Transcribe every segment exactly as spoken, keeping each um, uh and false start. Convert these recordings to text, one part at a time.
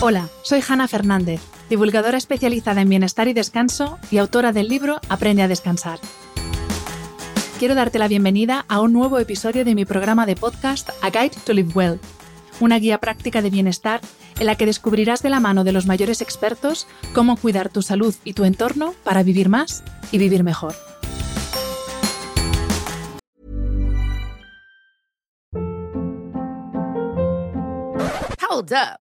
Hola, soy Hanna Fernández, divulgadora especializada en bienestar y descanso y autora del libro Aprende a descansar. Quiero darte la bienvenida a un nuevo episodio de mi programa de podcast A Guide to Live Well, una guía práctica de bienestar en la que descubrirás de la mano de los mayores expertos cómo cuidar tu salud y tu entorno para vivir más y vivir mejor. Hold up.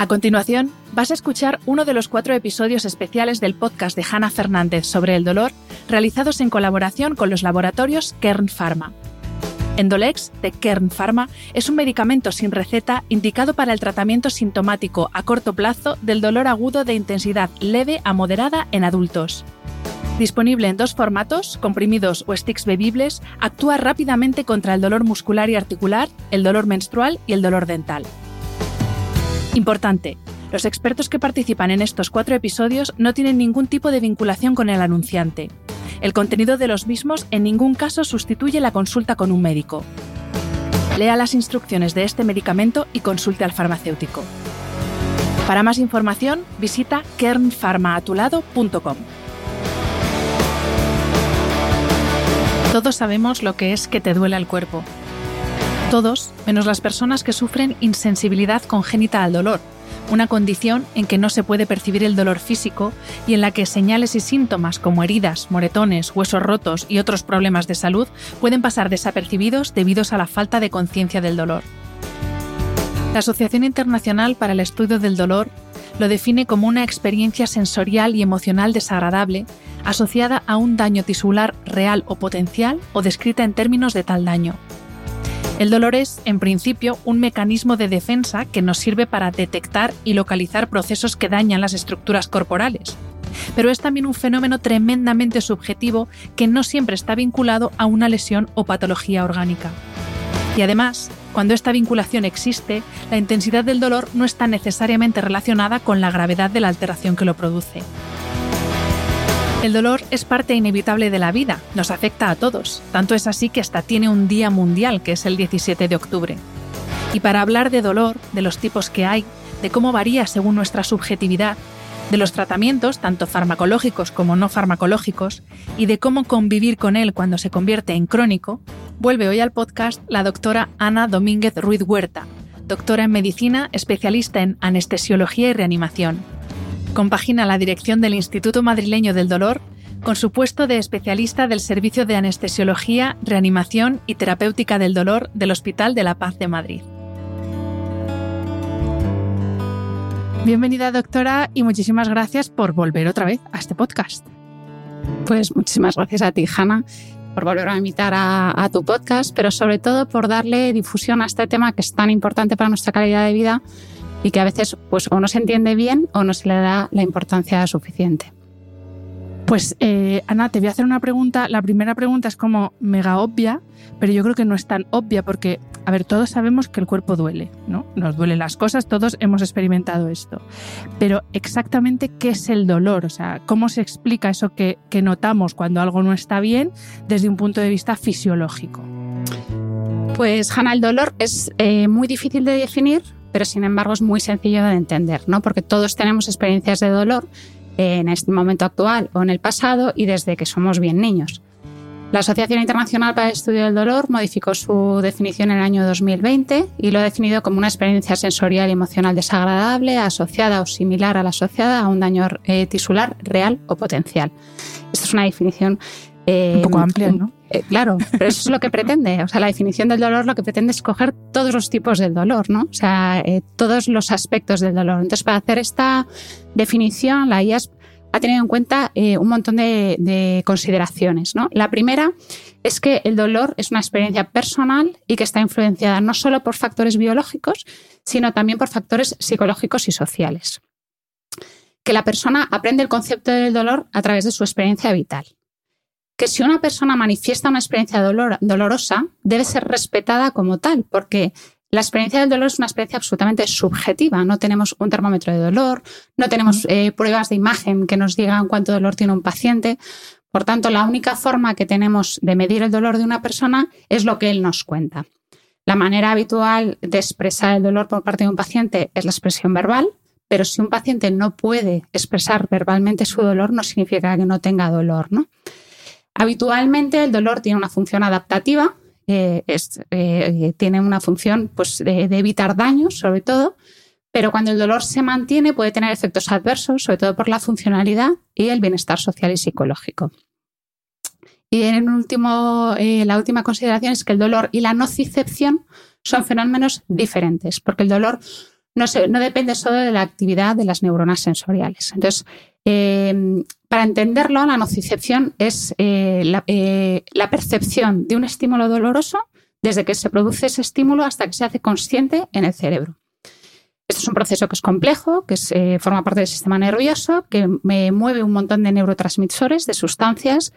A continuación, vas a escuchar uno de los cuatro episodios especiales del podcast de Hanna Fernández sobre el dolor, realizados en colaboración con los laboratorios Kern Pharma. Endolex, de Kern Pharma, es un medicamento sin receta indicado para el tratamiento sintomático a corto plazo del dolor agudo de intensidad leve a moderada en adultos. Disponible en dos formatos, comprimidos o sticks bebibles, actúa rápidamente contra el dolor muscular y articular, el dolor menstrual y el dolor dental. Importante, los expertos que participan en estos cuatro episodios no tienen ningún tipo de vinculación con el anunciante. El contenido de los mismos en ningún caso sustituye la consulta con un médico. Lea las instrucciones de este medicamento y consulte al farmacéutico. Para más información, visita kern pharmatulado punto com. Todos sabemos lo que es que te duela el cuerpo. Todos, menos las personas que sufren insensibilidad congénita al dolor, una condición en que no se puede percibir el dolor físico y en la que señales y síntomas como heridas, moretones, huesos rotos y otros problemas de salud pueden pasar desapercibidos debido a la falta de conciencia del dolor. La Asociación Internacional para el Estudio del Dolor lo define como una experiencia sensorial y emocional desagradable asociada a un daño tisular real o potencial o descrita en términos de tal daño. El dolor es, en principio, un mecanismo de defensa que nos sirve para detectar y localizar procesos que dañan las estructuras corporales. Pero es también un fenómeno tremendamente subjetivo que no siempre está vinculado a una lesión o patología orgánica. Y además, cuando esta vinculación existe, la intensidad del dolor no está necesariamente relacionada con la gravedad de la alteración que lo produce. El dolor es parte inevitable de la vida, nos afecta a todos, tanto es así que hasta tiene un día mundial, que es el diecisiete de octubre. Y para hablar de dolor, de los tipos que hay, de cómo varía según nuestra subjetividad, de los tratamientos, tanto farmacológicos como no farmacológicos, y de cómo convivir con él cuando se convierte en crónico, vuelve hoy al podcast la doctora Ana Domínguez Ruiz-Huerta, doctora en medicina, especialista en anestesiología y reanimación. Compagina la dirección del Instituto Madrileño del Dolor con su puesto de especialista del Servicio de Anestesiología, Reanimación y Terapéutica del Dolor del Hospital de la Paz de Madrid. Bienvenida, doctora, y muchísimas gracias por volver otra vez a este podcast. Pues muchísimas gracias a ti, Hanna, por volver a invitar a, a tu podcast, pero sobre todo por darle difusión a este tema que es tan importante para nuestra calidad de vida y que a veces pues, o no se entiende bien o no se le da la importancia suficiente. Pues, eh, Ana, te voy a hacer una pregunta. La primera pregunta es como mega obvia, pero yo creo que no es tan obvia porque, a ver, todos sabemos que el cuerpo duele, ¿no? Nos duelen las cosas, todos hemos experimentado esto. Pero exactamente, ¿qué es el dolor? O sea, ¿cómo se explica eso que, que notamos cuando algo no está bien desde un punto de vista fisiológico? Pues, Hanna, el dolor es eh, muy difícil de definir, pero sin embargo es muy sencillo de entender, ¿no? Porque todos tenemos experiencias de dolor en este momento actual o en el pasado y desde que somos bien niños. La Asociación Internacional para el Estudio del Dolor modificó su definición en el año dos mil veinte y lo ha definido como una experiencia sensorial y emocional desagradable asociada o similar a la asociada a un daño eh, tisular real o potencial. Esta es una definición eh, un poco amplia, ¿no? Eh, claro, pero eso es lo que pretende. O sea, la definición del dolor lo que pretende es coger todos los tipos del dolor, ¿no? O sea, eh, todos los aspectos del dolor. Entonces, para hacer esta definición, la I A S ha tenido en cuenta eh, un montón de, de consideraciones, ¿no? La primera es que el dolor es una experiencia personal y que está influenciada no solo por factores biológicos, sino también por factores psicológicos y sociales. Que la persona aprende el concepto del dolor a través de su experiencia vital. Que si una persona manifiesta una experiencia dolor, dolorosa, debe ser respetada como tal, porque la experiencia del dolor es una experiencia absolutamente subjetiva. No tenemos un termómetro de dolor, no tenemos eh, pruebas de imagen que nos digan cuánto dolor tiene un paciente. Por tanto, la única forma que tenemos de medir el dolor de una persona es lo que él nos cuenta. La manera habitual de expresar el dolor por parte de un paciente es la expresión verbal, pero si un paciente no puede expresar verbalmente su dolor, no significa que no tenga dolor, ¿no? Habitualmente el dolor tiene una función adaptativa, eh, es, eh, tiene una función pues, de, de evitar daños, sobre todo, pero cuando el dolor se mantiene puede tener efectos adversos, sobre todo por la funcionalidad y el bienestar social y psicológico. Y en último, eh, la última consideración es que el dolor y la nocicepción son fenómenos diferentes, porque el dolor no, se, no depende solo de la actividad de las neuronas sensoriales. Entonces, eh, para entenderlo, la nocicepción es eh, la, eh, la percepción de un estímulo doloroso desde que se produce ese estímulo hasta que se hace consciente en el cerebro. Esto es un proceso que es complejo, que es, eh, forma parte del sistema nervioso, que eh, mueve un montón de neurotransmisores, de sustancias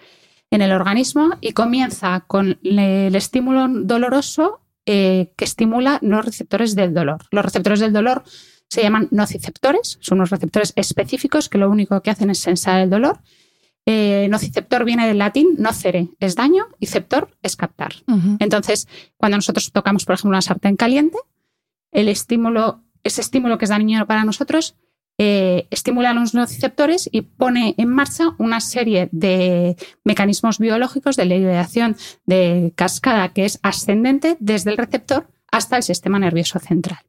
en el organismo y comienza con le, el estímulo doloroso Eh, que estimula los receptores del dolor. Los receptores del dolor se llaman nociceptores, son unos receptores específicos que lo único que hacen es sensar el dolor. Eh, nociceptor viene del latín nocere, es daño, y ceptor es captar. Uh-huh. Entonces, cuando nosotros tocamos, por ejemplo, una sartén caliente, el estímulo, ese estímulo que es dañino para nosotros eh, estimula los nociceptores y pone en marcha una serie de mecanismos biológicos de liberación de cascada que es ascendente desde el receptor hasta el sistema nervioso central.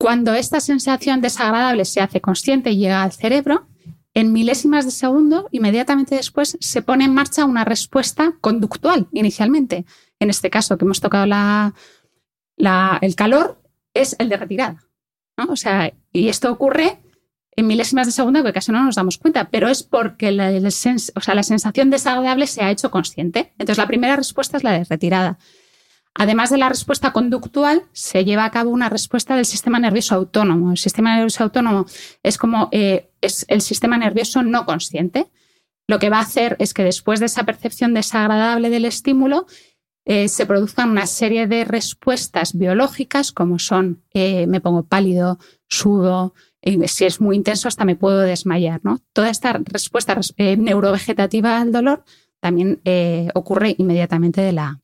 Cuando esta sensación desagradable se hace consciente y llega al cerebro, en milésimas de segundo, inmediatamente después, se pone en marcha una respuesta conductual inicialmente. En este caso que hemos tocado la, la, el calor, es el de retirada, ¿no? O sea, y esto ocurre en milésimas de segundo que casi no nos damos cuenta, pero es porque la, el sens- o sea, la sensación desagradable se ha hecho consciente. Entonces, la primera respuesta es la de retirada. Además de la respuesta conductual, se lleva a cabo una respuesta del sistema nervioso autónomo. El sistema nervioso autónomo es como eh, es el sistema nervioso no consciente. Lo que va a hacer es que después de esa percepción desagradable del estímulo, Eh, se produzcan una serie de respuestas biológicas como son eh, me pongo pálido, sudo, eh, si es muy intenso hasta me puedo desmayar, ¿no? Toda esta respuesta eh, neurovegetativa al dolor también eh, ocurre inmediatamente de la,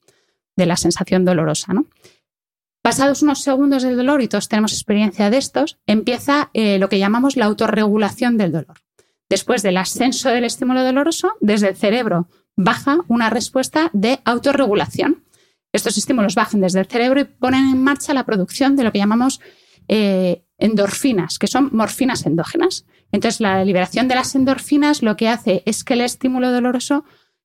de la sensación dolorosa, ¿no? Pasados unos segundos del dolor, y todos tenemos experiencia de estos, empieza eh, lo que llamamos la autorregulación del dolor. Después del ascenso del estímulo doloroso, desde el cerebro baja una respuesta de autorregulación. Estos estímulos bajan desde el cerebro y ponen en marcha la producción de lo que llamamos eh, endorfinas, que son morfinas endógenas. Entonces, la liberación de las endorfinas lo que hace es que el estímulo doloroso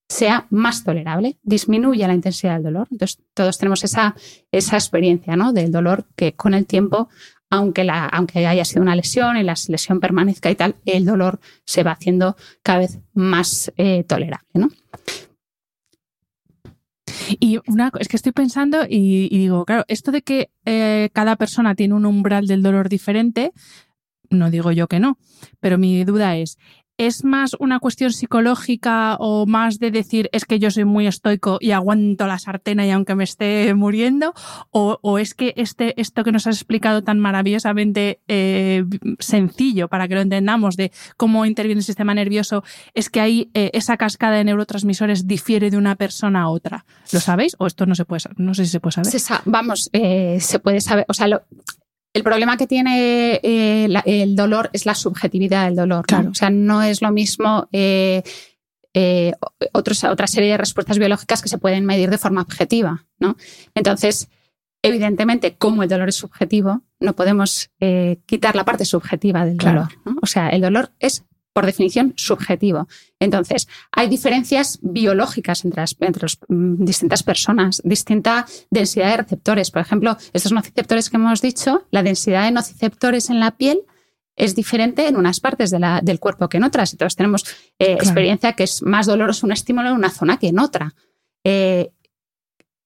sea más tolerable, disminuye la intensidad del dolor. Entonces, todos tenemos esa, esa experiencia, ¿no?, del dolor que con el tiempo, aunque, la, aunque haya sido una lesión y la lesión permanezca y tal, el dolor se va haciendo cada vez más eh, tolerable, ¿no? Y una es que estoy pensando y, y digo, claro, esto de que eh, cada persona tiene un umbral del dolor diferente, no digo yo que no, pero mi duda es, ¿es más una cuestión psicológica o más de decir es que yo soy muy estoico y aguanto la sartén y aunque me esté muriendo? ¿O, o es que este, esto que nos has explicado tan maravillosamente eh, sencillo para que lo entendamos de cómo interviene el sistema nervioso, es que ahí eh, esa cascada de neurotransmisores difiere de una persona a otra? ¿Lo sabéis? ¿O esto no se puede saber? No sé si se puede saber. Se sa- vamos, eh, se puede saber. O sea, lo... El problema que tiene eh, la, el dolor es la subjetividad del dolor, claro, ¿no? O sea, no es lo mismo eh, eh, otros, otra serie de respuestas biológicas que se pueden medir de forma objetiva, ¿no? Entonces, evidentemente, como el dolor es subjetivo, no podemos eh, quitar la parte subjetiva del dolor, claro, ¿no? O sea, el dolor es, por definición, subjetivo. Entonces, hay diferencias biológicas entre las entre los, m, distintas personas, distinta densidad de receptores. Por ejemplo, estos nociceptores que hemos dicho, la densidad de nociceptores en la piel es diferente en unas partes de la, del cuerpo que en otras. Entonces tenemos eh, claro. experiencia que es más doloroso un estímulo en una zona que en otra. Eh,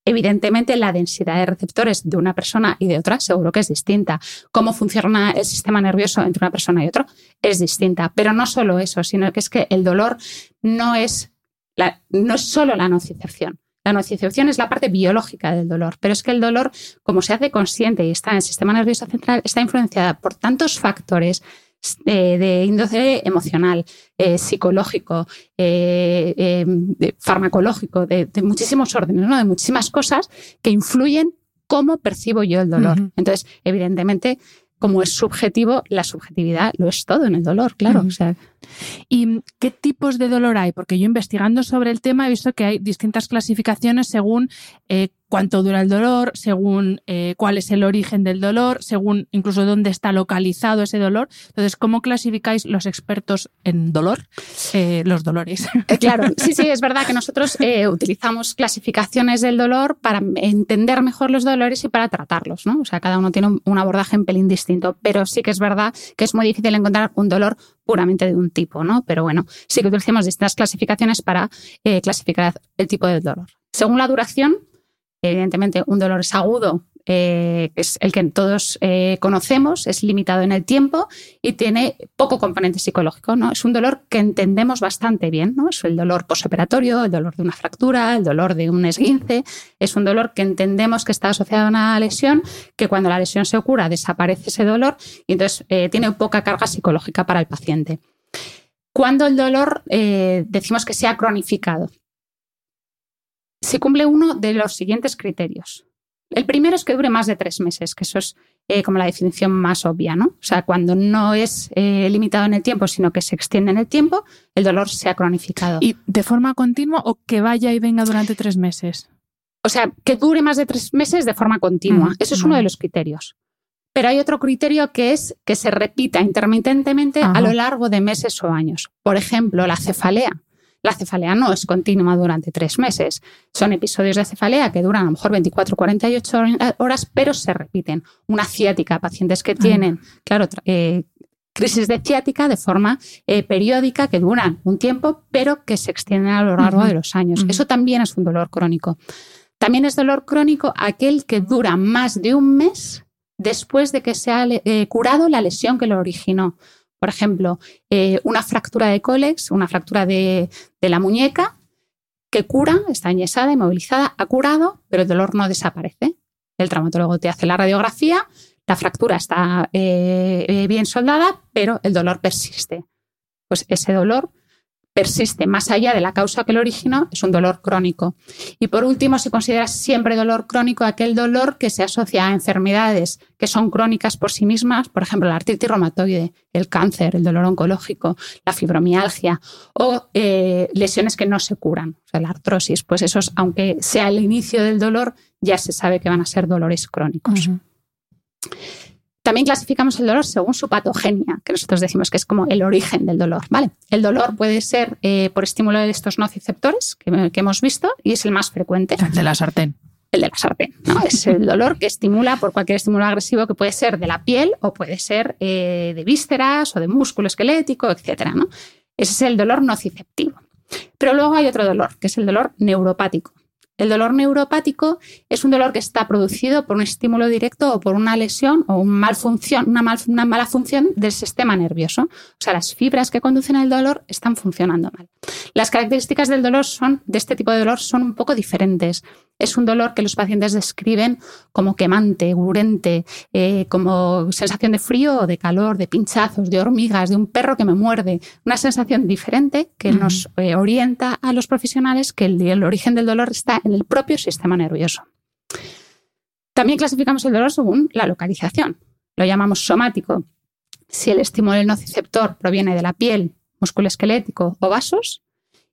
Evidentemente, la densidad de receptores de una persona y de otra seguro que es distinta. Cómo funciona el sistema nervioso entre una persona y otra es distinta. Pero no solo eso, sino que es que el dolor no es, la, no es solo la nocicepción. La nocicepción es la parte biológica del dolor, pero es que el dolor, como se hace consciente y está en el sistema nervioso central, está influenciada por tantos factores de, de índole emocional, eh, psicológico, eh, eh, de, farmacológico, de, de muchísimos órdenes, ¿no? De muchísimas cosas que influyen cómo percibo yo el dolor. Uh-huh. Entonces, evidentemente, como es subjetivo, la subjetividad lo es todo en el dolor, claro. Uh-huh. O sea, ¿y qué tipos de dolor hay? Porque yo investigando sobre el tema he visto que hay distintas clasificaciones según eh, cuánto dura el dolor, según eh, cuál es el origen del dolor, según incluso dónde está localizado ese dolor. Entonces, ¿cómo clasificáis los expertos en dolor eh, los dolores? Eh, claro, sí, sí, es verdad que nosotros eh, utilizamos clasificaciones del dolor para entender mejor los dolores y para tratarlos, ¿no? O sea, cada uno tiene un abordaje un pelín distinto, pero sí que es verdad que es muy difícil encontrar un dolor puramente de un tipo, ¿no? Pero bueno, sí que utilizamos distintas clasificaciones para eh, clasificar el tipo de dolor. Según la duración, evidentemente un dolor es agudo, eh, es el que todos eh, conocemos, es limitado en el tiempo y tiene poco componente psicológico, ¿no? Es un dolor que entendemos bastante bien, ¿no? Es el dolor posoperatorio, el dolor de una fractura, el dolor de un esguince. Es un dolor que entendemos que está asociado a una lesión, que cuando la lesión se cura desaparece ese dolor y entonces eh, tiene poca carga psicológica para el paciente. Cuando el dolor eh, decimos que sea cronificado, se cumple uno de los siguientes criterios. El primero es que dure más de tres meses, que eso es eh, como la definición más obvia, ¿no? O sea, cuando no es eh, limitado en el tiempo, sino que se extiende en el tiempo, el dolor se ha cronificado. ¿Y de forma continua o que vaya y venga durante tres meses? O sea, que dure más de tres meses de forma continua. Mm, eso es mm. uno de los criterios. Pero hay otro criterio que es que se repita intermitentemente Ajá. a lo largo de meses o años. Por ejemplo, la cefalea. La cefalea no es continua durante tres meses. Son episodios de cefalea que duran a lo mejor veinticuatro a cuarenta y ocho horas, pero se repiten. Una ciática, pacientes que tienen, Ajá. claro, eh, crisis de ciática de forma eh, periódica que duran un tiempo, pero que se extienden a lo largo Ajá. de los años. Ajá. Eso también es un dolor crónico. También es dolor crónico aquel que dura más de un mes después de que se ha eh, curado la lesión que lo originó. Por ejemplo, eh, una fractura de cólex, una fractura de, de la muñeca que cura, está enyesada, inmovilizada, ha curado, pero el dolor no desaparece. El traumatólogo te hace la radiografía, la fractura está eh, bien soldada, pero el dolor persiste. Pues ese dolor persiste más allá de la causa que lo originó, es un dolor crónico. Y por último, se considera siempre dolor crónico aquel dolor que se asocia a enfermedades que son crónicas por sí mismas, por ejemplo, la artritis reumatoide, el cáncer, el dolor oncológico, la fibromialgia o eh, lesiones que no se curan, o sea, la artrosis. Pues esos, aunque sea el inicio del dolor, ya se sabe que van a ser dolores crónicos. Uh-huh. También clasificamos el dolor según su patogenia, que nosotros decimos que es como el origen del dolor, ¿vale? El dolor puede ser eh, por estímulo de estos nociceptores que, que hemos visto y es el más frecuente. El de la sartén. El de la sartén, ¿no? Es el dolor que estimula por cualquier estímulo agresivo que puede ser de la piel o puede ser eh, de vísceras o de músculo esquelético, etcétera, ¿no? Ese es el dolor nociceptivo. Pero luego hay otro dolor, que es el dolor neuropático. El dolor neuropático es un dolor que está producido por un estímulo directo o por una lesión o un mal función, una, mal, una mala función del sistema nervioso. O sea, las fibras que conducen al dolor están funcionando mal. Las características del dolor son, de este tipo de dolor son un poco diferentes. Es un dolor que los pacientes describen como quemante, urente, eh, como sensación de frío o de calor, de pinchazos, de hormigas, de un perro que me muerde. Una sensación diferente que uh-huh. nos eh, orienta a los profesionales que el, el origen del dolor está en el propio sistema nervioso. También clasificamos el dolor según la localización. Lo llamamos somático. Si el estímulo del nociceptor proviene de la piel, músculo esquelético o vasos,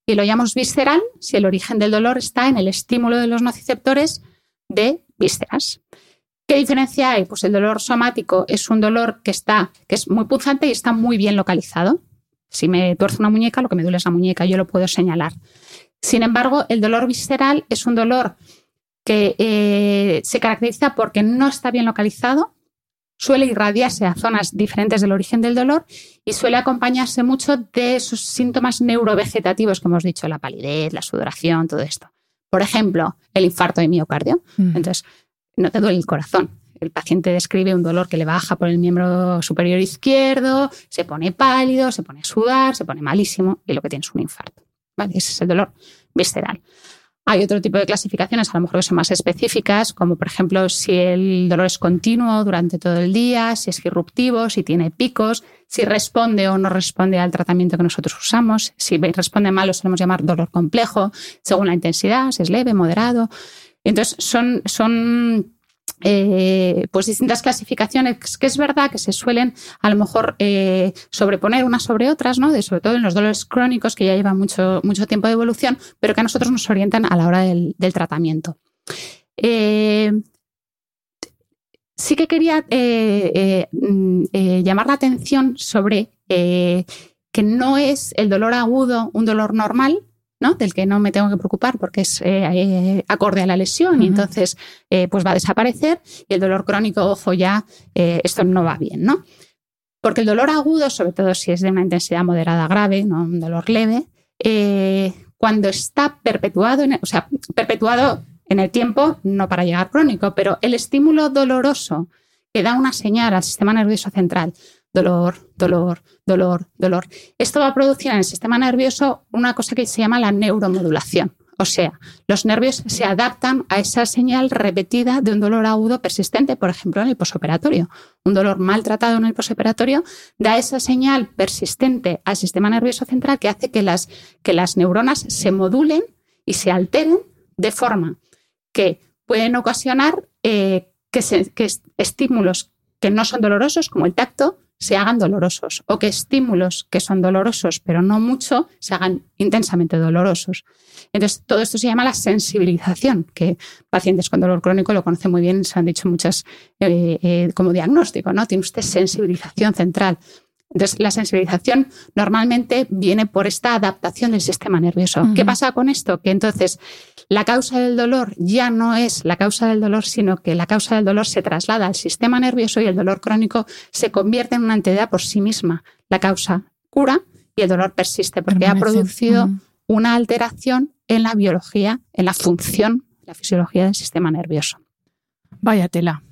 y lo llamamos visceral si el origen del dolor está en el estímulo de los nociceptores de vísceras. ¿Qué diferencia hay? Pues el dolor somático es un dolor que, está, que es muy punzante y está muy bien localizado. Si me tuerzo una muñeca, lo que me duele es la muñeca, yo lo puedo señalar. Sin embargo, el dolor visceral es un dolor que eh, se caracteriza porque no está bien localizado, suele irradiarse a zonas diferentes del origen del dolor y suele acompañarse mucho de esos síntomas neurovegetativos que hemos dicho, la palidez, la sudoración, todo esto. Por ejemplo, el infarto de miocardio. Mm. Entonces, no te duele el corazón. El paciente describe un dolor que le baja por el miembro superior izquierdo, se pone pálido, se pone a sudar, se pone malísimo y lo que tiene es un infarto. ¿Vale? Ese es el dolor visceral. Hay otro tipo de clasificaciones, a lo mejor que son más específicas, como por ejemplo si el dolor es continuo durante todo el día, si es irruptivo, si tiene picos, si responde o no responde al tratamiento que nosotros usamos, si responde mal lo solemos llamar dolor complejo, según la intensidad, si es leve, moderado. Entonces son... son Eh, pues distintas clasificaciones que es verdad que se suelen a lo mejor eh, sobreponer unas sobre otras, ¿no? De, sobre todo en los dolores crónicos que ya llevan mucho, mucho tiempo de evolución, pero que a nosotros nos orientan a la hora del, del tratamiento. Eh, sí que quería eh, eh, eh, llamar la atención sobre eh, que no es el dolor agudo un dolor normal, ¿no? Del que no me tengo que preocupar porque es eh, eh, acorde a la lesión, uh-huh. y entonces eh, pues va a desaparecer, y el dolor crónico, ojo, ya eh, esto no va bien, ¿no? Porque el dolor agudo, sobre todo si es de una intensidad moderada grave, no un dolor leve, eh, cuando está perpetuado, en el, o sea, perpetuado en el tiempo, no para llegar crónico, pero el estímulo doloroso que da una señal al sistema nervioso central, dolor, dolor, dolor, dolor. Esto va a producir en el sistema nervioso una cosa que se llama la neuromodulación. O sea, los nervios se adaptan a esa señal repetida de un dolor agudo persistente, por ejemplo, en el posoperatorio. Un dolor maltratado en el posoperatorio da esa señal persistente al sistema nervioso central que hace que las, que las neuronas se modulen y se alteren de forma que pueden ocasionar eh, que, se, que estímulos que no son dolorosos, como el tacto, se hagan dolorosos, o que estímulos que son dolorosos pero no mucho se hagan intensamente dolorosos. Entonces, todo esto se llama la sensibilización, que pacientes con dolor crónico lo conocen muy bien, se han dicho muchas eh, eh, como diagnóstico, ¿no? Tiene usted sensibilización central. Entonces, la sensibilización normalmente viene por esta adaptación del sistema nervioso. Uh-huh. ¿Qué pasa con esto? Que entonces la causa del dolor ya no es la causa del dolor, sino que la causa del dolor se traslada al sistema nervioso y el dolor crónico se convierte en una entidad por sí misma. La causa cura y el dolor persiste porque permanece. Ha producido uh-huh. una alteración en la biología, en la función, la fisiología del sistema nervioso. Vaya tela.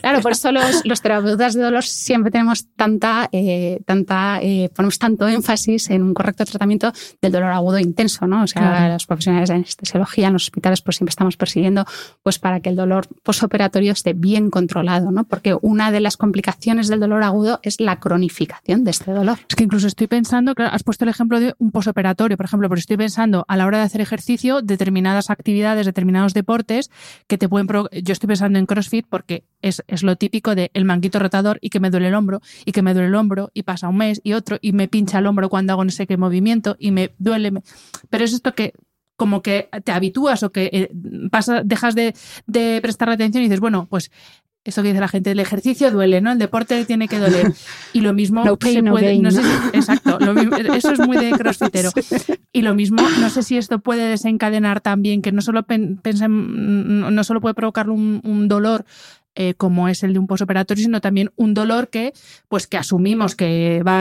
Claro, por eso los, los terapeutas de dolor siempre tenemos tanta, eh, tanta eh, ponemos tanto énfasis en un correcto tratamiento del dolor agudo intenso, ¿no? O sea, claro. Los profesionales de anestesiología en los hospitales pues siempre estamos persiguiendo pues para que el dolor posoperatorio esté bien controlado, ¿no? Porque una de las complicaciones del dolor agudo es la cronificación de este dolor. Es que incluso estoy pensando, claro, has puesto el ejemplo de un posoperatorio, por ejemplo, pero estoy pensando a la hora de hacer ejercicio, determinadas actividades, determinados deportes que te pueden provocar. Yo estoy pensando en CrossFit porque Es, es lo típico de el manguito rotador y que me duele el hombro, y que me duele el hombro, y pasa un mes y otro, y me pincha el hombro cuando hago no sé qué movimiento, y me duele. Me... Pero es esto que como que te habitúas o que eh, pasa, dejas de, de prestar atención y dices, bueno, pues eso que dice la gente, el ejercicio duele, ¿no? El deporte tiene que doler. Y lo mismo no pain, se puede... No gain, no sé si, exacto, lo mismo, eso es muy de crossfitero. Sí. Y lo mismo, no sé si esto puede desencadenar también, que no solo, pen, pensen, no solo puede provocar un, un dolor Eh, como es el de un posoperatorio, sino también un dolor que, pues, que asumimos que va,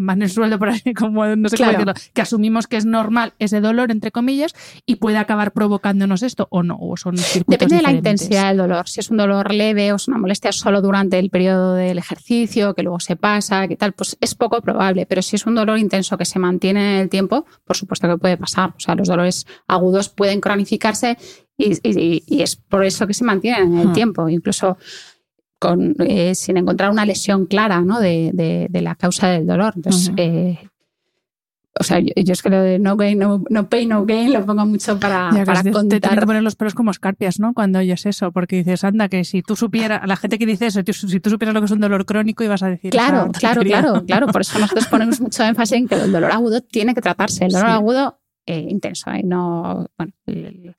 va en el sueldo, por así como no sé claro. cómo decirlo, que asumimos que es normal ese dolor, entre comillas, y puede acabar provocándonos esto o no, o son circuitos diferentes. Depende de la intensidad del dolor, si es un dolor leve o es una molestia solo durante el periodo del ejercicio, que luego se pasa, que tal, pues es poco probable, pero si es un dolor intenso que se mantiene en el tiempo, por supuesto que puede pasar, o sea, los dolores agudos pueden cronificarse. Y, y, y es por eso que se mantienen en el ah. tiempo, incluso con, eh, sin encontrar una lesión clara, ¿no? de, de, de la causa del dolor. Entonces, uh-huh. eh, o sea, yo, yo es que lo de no gain, no, no pain, no gain lo pongo mucho para, ya, para contar. Te tienes que poner los pelos como escarpias, ¿no? Cuando oyes eso, porque dices, anda, que si tú supieras, a la gente que dice eso, tú, si tú supieras lo que es un dolor crónico, ibas a decir... Claro, esa, claro, claro, claro. Por eso nosotros ponemos mucho énfasis en que el dolor agudo tiene que tratarse. El dolor sí. agudo eh, intenso, ¿eh? No... Bueno, el,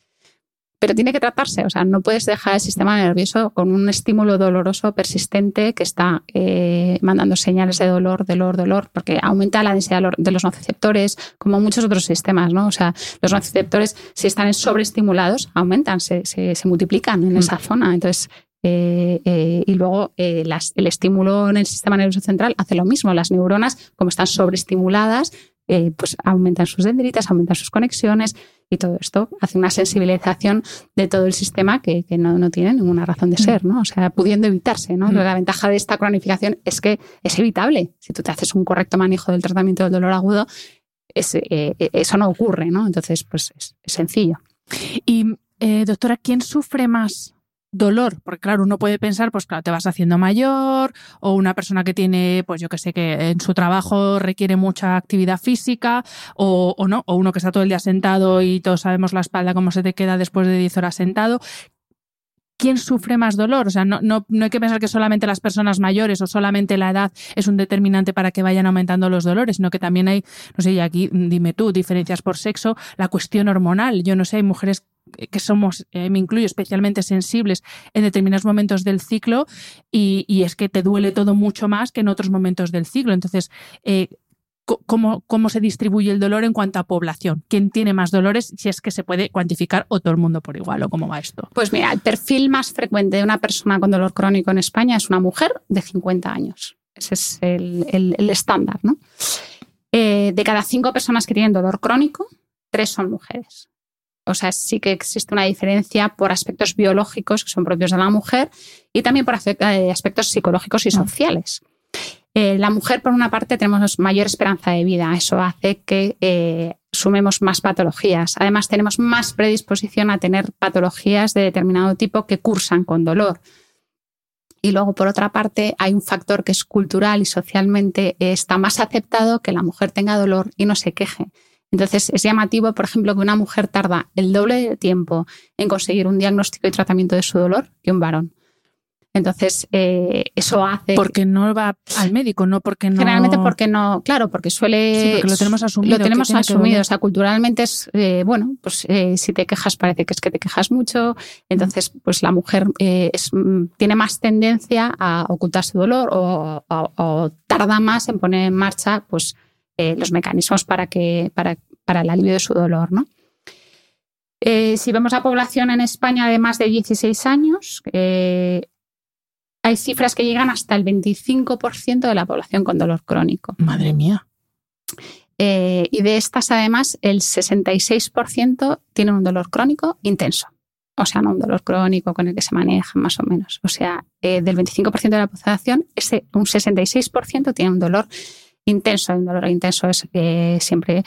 pero tiene que tratarse, o sea, no puedes dejar el sistema nervioso con un estímulo doloroso persistente que está eh, mandando señales de dolor, dolor, dolor, porque aumenta la densidad de los nociceptores, como muchos otros sistemas, ¿no? O sea, los nociceptores, si están sobreestimulados, aumentan, se, se, se multiplican en esa zona. Entonces, Eh, eh, y luego eh, las, el estímulo en el sistema nervioso central hace lo mismo. Las neuronas, como están sobreestimuladas, eh, pues aumentan sus dendritas, aumentan sus conexiones y todo esto hace una sensibilización de todo el sistema que, que no, no tiene ninguna razón de ser, ¿no? O sea, pudiendo evitarse, ¿no? Pero la ventaja de esta cronificación es que es evitable. Si tú te haces un correcto manejo del tratamiento del dolor agudo, es, eh, eso no ocurre, ¿no? Entonces, pues es, es sencillo. Y, eh, doctora, ¿quién sufre más dolor? Porque claro, uno puede pensar, pues claro, te vas haciendo mayor, o una persona que tiene, pues yo que sé, que en su trabajo requiere mucha actividad física, o, o no, o uno que está todo el día sentado y todos sabemos la espalda cómo se te queda después de diez horas sentado. ¿Quién sufre más dolor? O sea, no, no, no hay que pensar que solamente las personas mayores o solamente la edad es un determinante para que vayan aumentando los dolores, sino que también hay, no sé, y aquí dime tú, diferencias por sexo, la cuestión hormonal. Yo no sé, hay mujeres que somos, eh, me incluyo, especialmente sensibles en determinados momentos del ciclo y, y es que te duele todo mucho más que en otros momentos del ciclo. Entonces, eh, ¿cómo, ¿cómo se distribuye el dolor en cuanto a población? ¿Quién tiene más dolores, si es que se puede cuantificar, o todo el mundo por igual, o cómo va esto? Pues mira, el perfil más frecuente de una persona con dolor crónico en España es una mujer de cincuenta años. Ese es el, el, el estándar, ¿no? Eh, de cada cinco personas que tienen dolor crónico, tres son mujeres. O sea, sí que existe una diferencia por aspectos biológicos que son propios de la mujer y también por aspectos psicológicos y sociales. Eh, la mujer, por una parte, tenemos mayor esperanza de vida. Eso hace que eh, sumemos más patologías. Además, tenemos más predisposición a tener patologías de determinado tipo que cursan con dolor. Y luego, por otra parte, hay un factor que es cultural y socialmente eh, está más aceptado que la mujer tenga dolor y no se queje. Entonces, es llamativo, por ejemplo, que una mujer tarda el doble de tiempo en conseguir un diagnóstico y tratamiento de su dolor que un varón. Entonces, eh, eso hace... Porque no va al médico, no porque no... Generalmente porque no... Claro, porque suele... Sí, porque lo tenemos asumido. Lo tenemos asumido. O sea, culturalmente es... Eh, bueno, pues eh, si te quejas parece que es que te quejas mucho. Entonces, pues la mujer eh, es, tiene más tendencia a ocultar su dolor o, o, o tarda más en poner en marcha, pues... Eh, los mecanismos para, que, para, para el alivio de su dolor, ¿no? Eh, si vemos la población en España de más de dieciséis años, eh, hay cifras que llegan hasta el veinticinco por ciento de la población con dolor crónico. ¡Madre mía! Eh, y de estas, además, el sesenta y seis por ciento tienen un dolor crónico intenso. O sea, no un dolor crónico con el que se manejan más o menos. O sea, eh, del veinticinco por ciento de la población, ese, un sesenta y seis por ciento tiene un dolor intenso. El dolor intenso es eh, siempre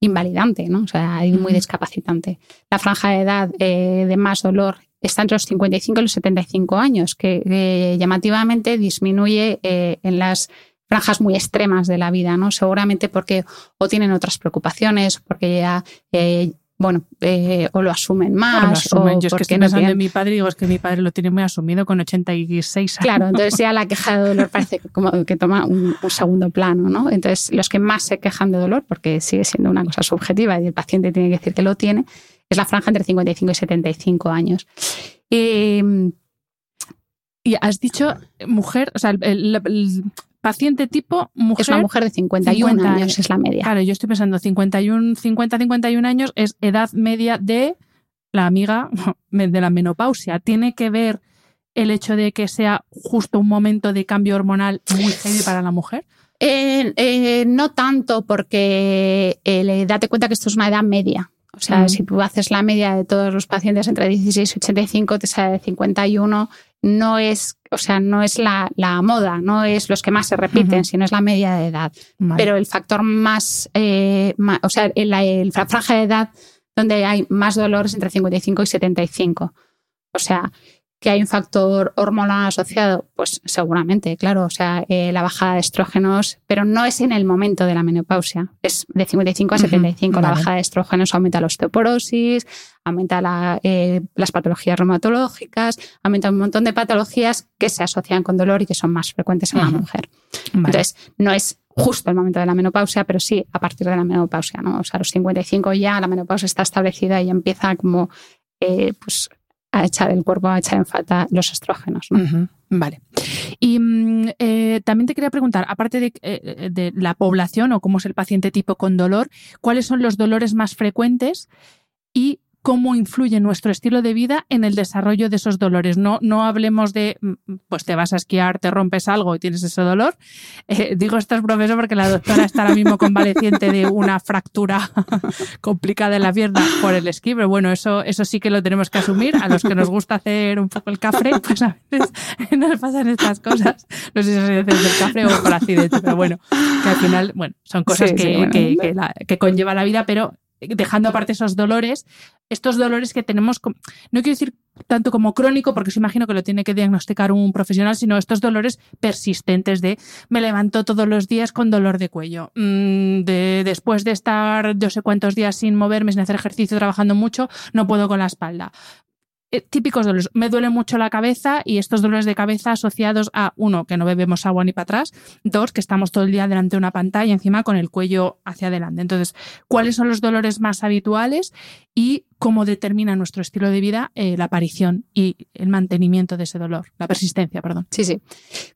invalidante, ¿no? O sea, es muy discapacitante. La franja de edad eh, de más dolor está entre los cincuenta y cinco y los setenta y cinco años, que eh, llamativamente disminuye eh, en las franjas muy extremas de la vida, ¿no? Seguramente porque o tienen otras preocupaciones, porque ya... Eh, Bueno, eh, o lo asumen más. O lo asumen. O yo es que estoy no pensando tienen... en mi padre y digo, es que mi padre lo tiene muy asumido con ochenta y seis años. Claro, entonces ya la queja de dolor parece como que toma un, un segundo plano, ¿no? Entonces, los que más se quejan de dolor, porque sigue siendo una cosa subjetiva y el paciente tiene que decir que lo tiene, es la franja entre cincuenta y cinco y setenta y cinco años. Eh, y has dicho mujer, o sea, el, el, el paciente tipo mujer. Es una mujer de cincuenta y uno años, es la media. Claro, yo estoy pensando, cincuenta y uno, cincuenta, cincuenta y uno años es edad media de la amiga de la menopausia. ¿Tiene que ver el hecho de que sea justo un momento de cambio hormonal muy heavy para la mujer? Eh, eh, no tanto, porque eh, date cuenta que esto es una edad media. O sea, mm. si tú haces la media de todos los pacientes entre dieciséis y ochenta y cinco, te sale de cincuenta y uno. No es, o sea, no es la, la moda, no es los que más se repiten, uh-huh. sino es la media de edad. Vale. Pero el factor más, eh, más o sea, la franja de edad donde hay más dolor es entre cincuenta y cinco y setenta y cinco. O sea, que hay un factor hormonal asociado, pues seguramente, claro, o sea, eh, la bajada de estrógenos, pero no es en el momento de la menopausia, es de cincuenta y cinco a setenta y cinco. Uh-huh. La vale. bajada de estrógenos aumenta la osteoporosis, aumenta la, eh, las patologías reumatológicas, aumenta un montón de patologías que se asocian con dolor y que son más frecuentes en uh-huh. la mujer. Vale. Entonces, no es justo el momento de la menopausia, pero sí a partir de la menopausia, ¿no? O sea, a los cincuenta y cinco ya la menopausia está establecida y ya empieza como, eh, pues, a echar el cuerpo, a echar en falta los estrógenos, ¿no? Uh-huh. Vale. Y eh, también te quería preguntar, aparte de, eh, de la población o cómo es el paciente tipo con dolor, ¿cuáles son los dolores más frecuentes y cómo influye nuestro estilo de vida en el desarrollo de esos dolores. No, no hablemos de, pues te vas a esquiar, te rompes algo y tienes ese dolor. Eh, digo esto es profesor porque la doctora está ahora mismo convaleciente de una fractura complicada en la pierna por el esquí, pero bueno, eso, eso sí que lo tenemos que asumir. A los que nos gusta hacer un poco el cafre, pues a veces nos pasan estas cosas. No sé si se hace el cafre o por accidente, pero bueno, que al final, bueno, son cosas sí, que, sí, bueno, que, que, la, que conlleva la vida, pero dejando aparte esos dolores, estos dolores que tenemos, no quiero decir tanto como crónico, porque os imagino que lo tiene que diagnosticar un profesional, sino estos dolores persistentes de me levanto todos los días con dolor de cuello, de, después de estar yo sé cuántos días sin moverme, sin hacer ejercicio, trabajando mucho, no puedo con la espalda. Típicos dolores. Me duele mucho la cabeza y estos dolores de cabeza asociados a, uno, que no bebemos agua ni para atrás, dos, que estamos todo el día delante de una pantalla encima con el cuello hacia adelante. Entonces, ¿cuáles son los dolores más habituales y cómo determina nuestro estilo de vida eh, la aparición y el mantenimiento de ese dolor, la persistencia, perdón? Sí, sí.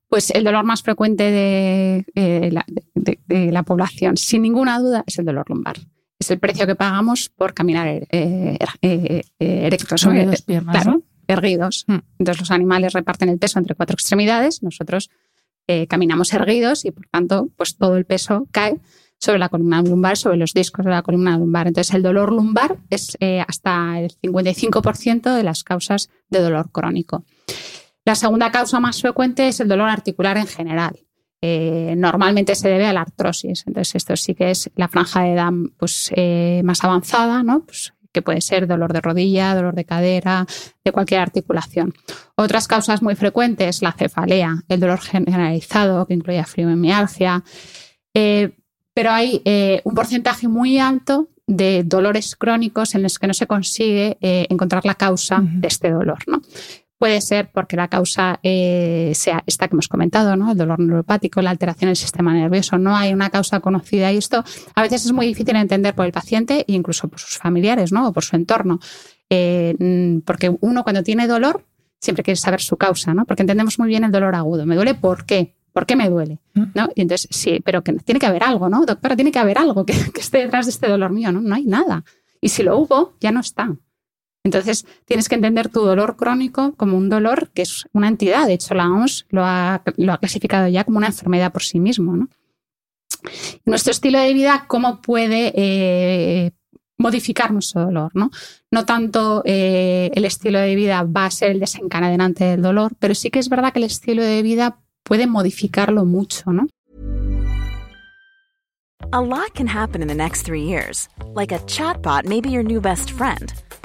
Pues el dolor más frecuente de, eh, la, de, de la población, sin ninguna duda, es el dolor lumbar. Es el precio que pagamos por caminar eh, eh, eh, erectos, sobre dos piernas, claro, ¿no? Erguidos. Entonces los animales reparten el peso entre cuatro extremidades, nosotros eh, caminamos erguidos y por tanto pues todo el peso cae sobre la columna lumbar, sobre los discos de la columna lumbar. Entonces el dolor lumbar es eh, hasta el cincuenta y cinco por ciento de las causas de dolor crónico. La segunda causa más frecuente es el dolor articular en general. Eh, normalmente se debe a la artrosis, entonces esto sí que es la franja de edad pues, eh, más avanzada, ¿no? Pues, que puede ser dolor de rodilla, dolor de cadera, de cualquier articulación. Otras causas muy frecuentes, la cefalea, el dolor generalizado que incluye fibromialgia, eh, pero hay eh, un porcentaje muy alto de dolores crónicos en los que no se consigue eh, encontrar la causa uh-huh. de este dolor, ¿no? Puede ser porque la causa eh, sea esta que hemos comentado, ¿no? El dolor neuropático, la alteración del sistema nervioso. No hay una causa conocida y esto a veces es muy difícil entender por el paciente e incluso por sus familiares, ¿no? O por su entorno. Eh, porque uno cuando tiene dolor siempre quiere saber su causa, ¿no? Porque entendemos muy bien el dolor agudo. ¿Me duele por qué? ¿Por qué me duele? ¿No? Y entonces, sí, pero que tiene que haber algo, ¿no? Doctora, tiene que haber algo que, que esté detrás de este dolor mío, ¿no? No hay nada. Y si lo hubo, ya no está. Entonces, tienes que entender tu dolor crónico como un dolor que es una entidad. De hecho, la O M S lo ha, lo ha clasificado ya como una enfermedad por sí mismo, ¿no? Nuestro estilo de vida, ¿cómo puede eh, modificar nuestro dolor, ¿no? No tanto eh, el estilo de vida va a ser el desencadenante del dolor, pero sí que es verdad que el estilo de vida puede modificarlo mucho, ¿no? A lot can happen in the next three years. Like a chatbot may be your new best friend.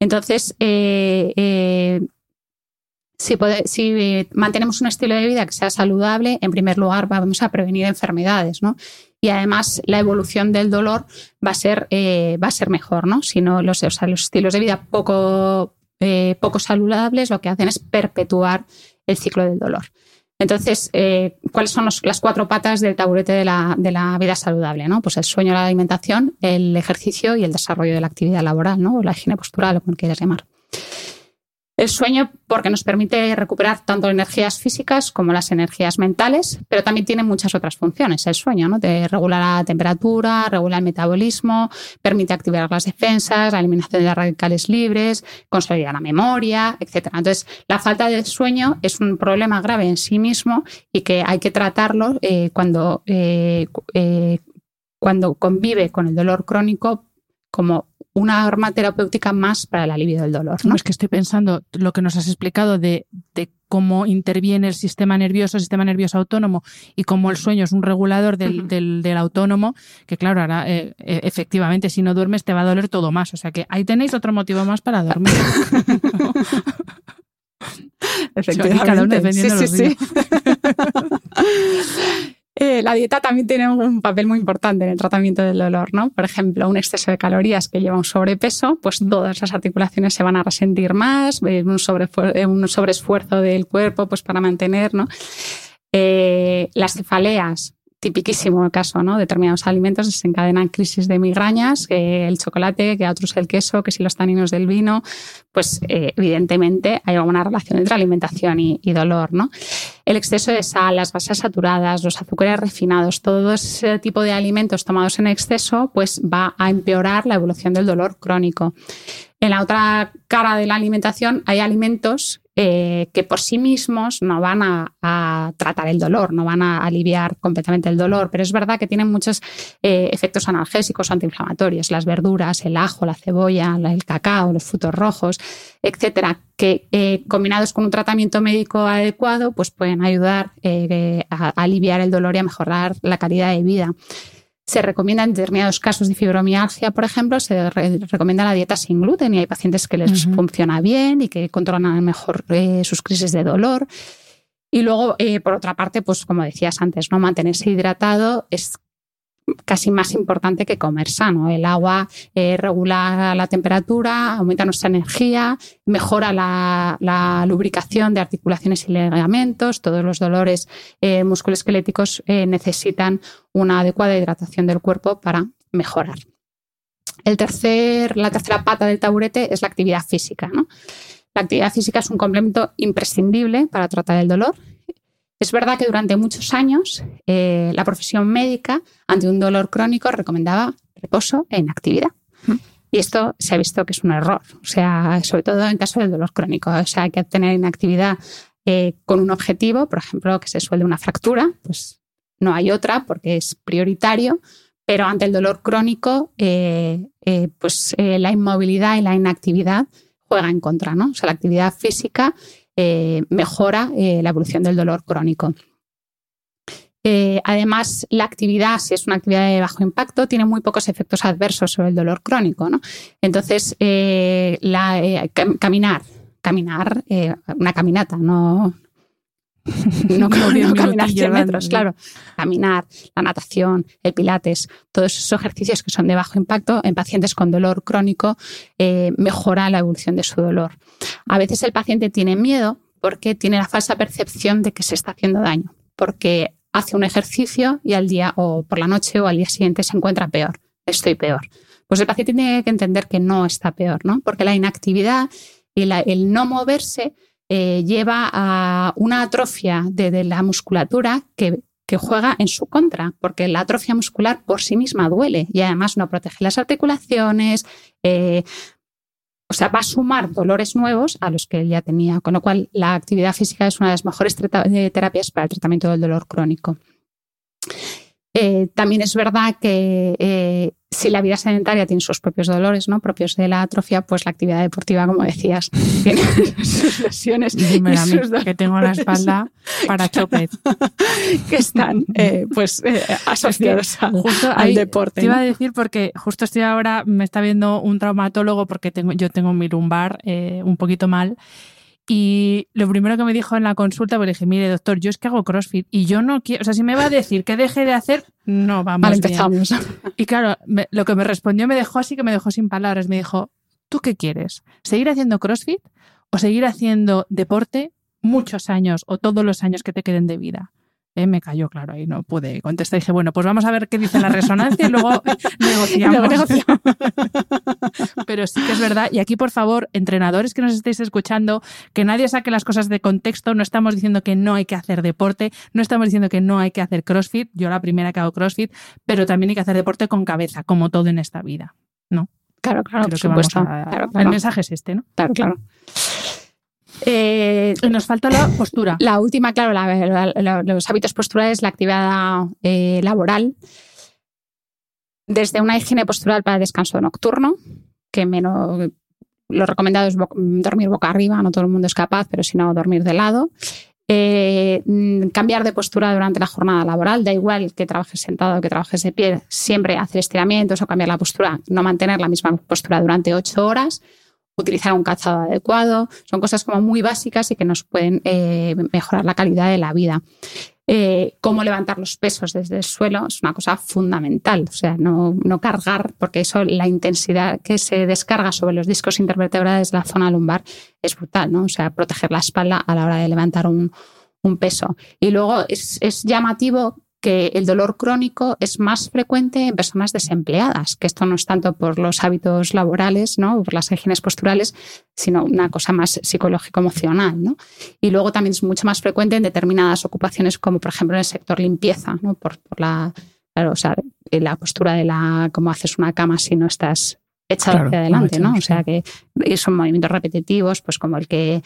Entonces, eh, eh, si, puede, si mantenemos un estilo de vida que sea saludable, en primer lugar vamos a prevenir enfermedades, ¿no? Y además la evolución del dolor va a ser, eh, va a ser mejor, ¿no? Si no, los, o sea, los estilos de vida poco, eh, poco saludables lo que hacen es perpetuar el ciclo del dolor. Entonces, eh, ¿cuáles son los, las cuatro patas del taburete de la, de la vida saludable, ¿no? Pues el sueño, la alimentación, el ejercicio y el desarrollo de la actividad laboral, ¿no? O la higiene postural, o como quieras llamar. El sueño porque nos permite recuperar tanto energías físicas como las energías mentales, pero también tiene muchas otras funciones el sueño, ¿no? De regular la temperatura, regular el metabolismo, permite activar las defensas, la eliminación de radicales libres, consolidar la memoria, etcétera. Entonces, la falta de sueño es un problema grave en sí mismo y que hay que tratarlo eh, cuando, eh, eh, cuando convive con el dolor crónico como una arma terapéutica más para el alivio del dolor, ¿no? Es que estoy pensando lo que nos has explicado de, de cómo interviene el sistema nervioso, el sistema nervioso autónomo y cómo el sueño es un regulador del, del, del autónomo, que claro, ahora eh, efectivamente si no duermes te va a doler todo más. O sea que ahí tenéis otro motivo más para dormir. Efectivamente. Cada uno defendiendo los suyos. eh, la dieta también tiene un papel muy importante en el tratamiento del dolor, ¿no? Por ejemplo, un exceso de calorías que lleva a un sobrepeso, pues todas las articulaciones se van a resentir más, eh, un, sobre, un sobreesfuerzo del cuerpo pues para mantener, ¿no? Eh, las cefaleas, tipiquísimo el caso, ¿no? Determinados alimentos desencadenan crisis de migrañas, que el chocolate, que a otros el queso, que si los taninos del vino, pues eh, evidentemente hay alguna relación entre alimentación y, y dolor, ¿no? El exceso de sal, las grasas saturadas, los azúcares refinados, todo ese tipo de alimentos tomados en exceso, pues va a empeorar la evolución del dolor crónico. En la otra cara de la alimentación hay alimentos Eh, que por sí mismos no van a, a tratar el dolor, no van a aliviar completamente el dolor, pero es verdad que tienen muchos eh, efectos analgésicos o antiinflamatorios, las verduras, el ajo, la cebolla, el cacao, los frutos rojos, etcétera, que eh, combinados con un tratamiento médico adecuado, pues pueden ayudar eh, a, a aliviar el dolor y a mejorar la calidad de vida. Se recomienda en determinados casos de fibromialgia, por ejemplo, se re- recomienda la dieta sin gluten y hay pacientes que les uh-huh. funciona bien y que controlan mejor eh, sus crisis de dolor. Y luego, eh, por otra parte, pues como decías antes, ¿no? Mantenerse hidratado es casi más importante que comer sano. El agua eh, regula la temperatura, aumenta nuestra energía, mejora la, la lubricación de articulaciones y ligamentos. Todos los dolores eh, musculoesqueléticos eh, necesitan una adecuada hidratación del cuerpo para mejorar. El tercer, la tercera pata del taburete es la actividad física, ¿no? La actividad física es un complemento imprescindible para tratar el dolor. Es verdad que durante muchos años eh, la profesión médica ante un dolor crónico recomendaba reposo e inactividad. Mm. Y esto se ha visto que es un error, o sea, sobre todo en caso del dolor crónico. O sea, hay que tener inactividad eh, con un objetivo, por ejemplo, que se suelde una fractura, pues no hay otra porque es prioritario, pero ante el dolor crónico, eh, eh, pues eh, la inmovilidad y la inactividad juegan en contra, ¿no? O sea, la actividad física Eh, mejora eh, la evolución del dolor crónico. Eh, además, la actividad, si es una actividad de bajo impacto, tiene muy pocos efectos adversos sobre el dolor crónico, ¿no? Entonces, eh, la, eh, caminar, caminar, eh, una caminata, no, no, no, no caminar cien metros, claro. Caminar, la natación, el pilates, todos esos ejercicios que son de bajo impacto en pacientes con dolor crónico eh, mejora la evolución de su dolor. A veces el paciente tiene miedo porque tiene la falsa percepción de que se está haciendo daño, porque hace un ejercicio y al día o por la noche o al día siguiente se encuentra peor. Estoy peor. Pues el paciente tiene que entender que no está peor, ¿no? Porque la inactividad y la, el no moverse Eh, lleva a una atrofia de, de la musculatura que, que juega en su contra, porque la atrofia muscular por sí misma duele y además no protege las articulaciones, eh, o sea, va a sumar dolores nuevos a los que él ya tenía, con lo cual la actividad física es una de las mejores treta- terapias para el tratamiento del dolor crónico. Eh, también es verdad que eh, si la vida sedentaria tiene sus propios dolores, ¿no? Propios de la atrofia, pues la actividad deportiva, como decías, tiene sus lesiones. Dímelo y sus a mí, dolores, que tengo la espalda para chope. Que están eh, pues eh, asociados es que, al, justo al deporte. Te ¿no? iba a decir porque justo estoy ahora, me está viendo un traumatólogo porque tengo, yo tengo mi lumbar eh, un poquito mal. Y lo primero que me dijo en la consulta, pues le dije, mire doctor, yo es que hago CrossFit y yo no quiero, o sea, si me va a decir que deje de hacer, no, vamos vale, empezamos. Bien. Y claro, me, lo que me respondió me dejó así que me dejó sin palabras, me dijo, ¿tú qué quieres? ¿Seguir haciendo CrossFit o seguir haciendo deporte muchos años o todos los años que te queden de vida? Eh, me cayó, claro, ahí no pude contestar. Dije, bueno, pues vamos a ver qué dice la resonancia y luego negociamos. negociamos. Pero sí que es verdad. Y aquí, por favor, entrenadores que nos estéis escuchando, que nadie saque las cosas de contexto. No estamos diciendo que no hay que hacer deporte, no estamos diciendo que no hay que hacer CrossFit. Yo la primera que hago CrossFit, pero también hay que hacer deporte con cabeza, como todo en esta vida, ¿no? Claro, claro, por supuesto. A, claro, claro. El mensaje es este, ¿no? Claro, claro. Eh, nos falta la postura. La última, claro, la, la, los hábitos posturales, la actividad eh, laboral. Desde una higiene postural para el descanso nocturno, que menos, lo recomendado es bo- dormir boca arriba, no todo el mundo es capaz, pero si no, dormir de lado. Eh, cambiar de postura durante la jornada laboral, da igual que trabajes sentado o que trabajes de pie, siempre hacer estiramientos o cambiar la postura, no mantener la misma postura durante ocho horas. Utilizar un calzado adecuado, son cosas como muy básicas y que nos pueden eh, mejorar la calidad de la vida. Eh, cómo levantar los pesos desde el suelo es una cosa fundamental, o sea, no, no cargar, porque eso, la intensidad que se descarga sobre los discos intervertebrales de la zona lumbar es brutal, ¿no? O sea, proteger la espalda a la hora de levantar un, un peso. Y luego es, es llamativo que el dolor crónico es más frecuente en personas desempleadas, que esto no es tanto por los hábitos laborales, ¿no?, por las higienes posturales, sino una cosa más psicológico-emocional, ¿no? Y luego también es mucho más frecuente en determinadas ocupaciones, como por ejemplo en el sector limpieza, ¿no?, por, por la, claro, o sea, la postura de la, cómo haces una cama si no estás echado claro, hacia adelante, ¿no? O sea, que son movimientos repetitivos, pues como el que...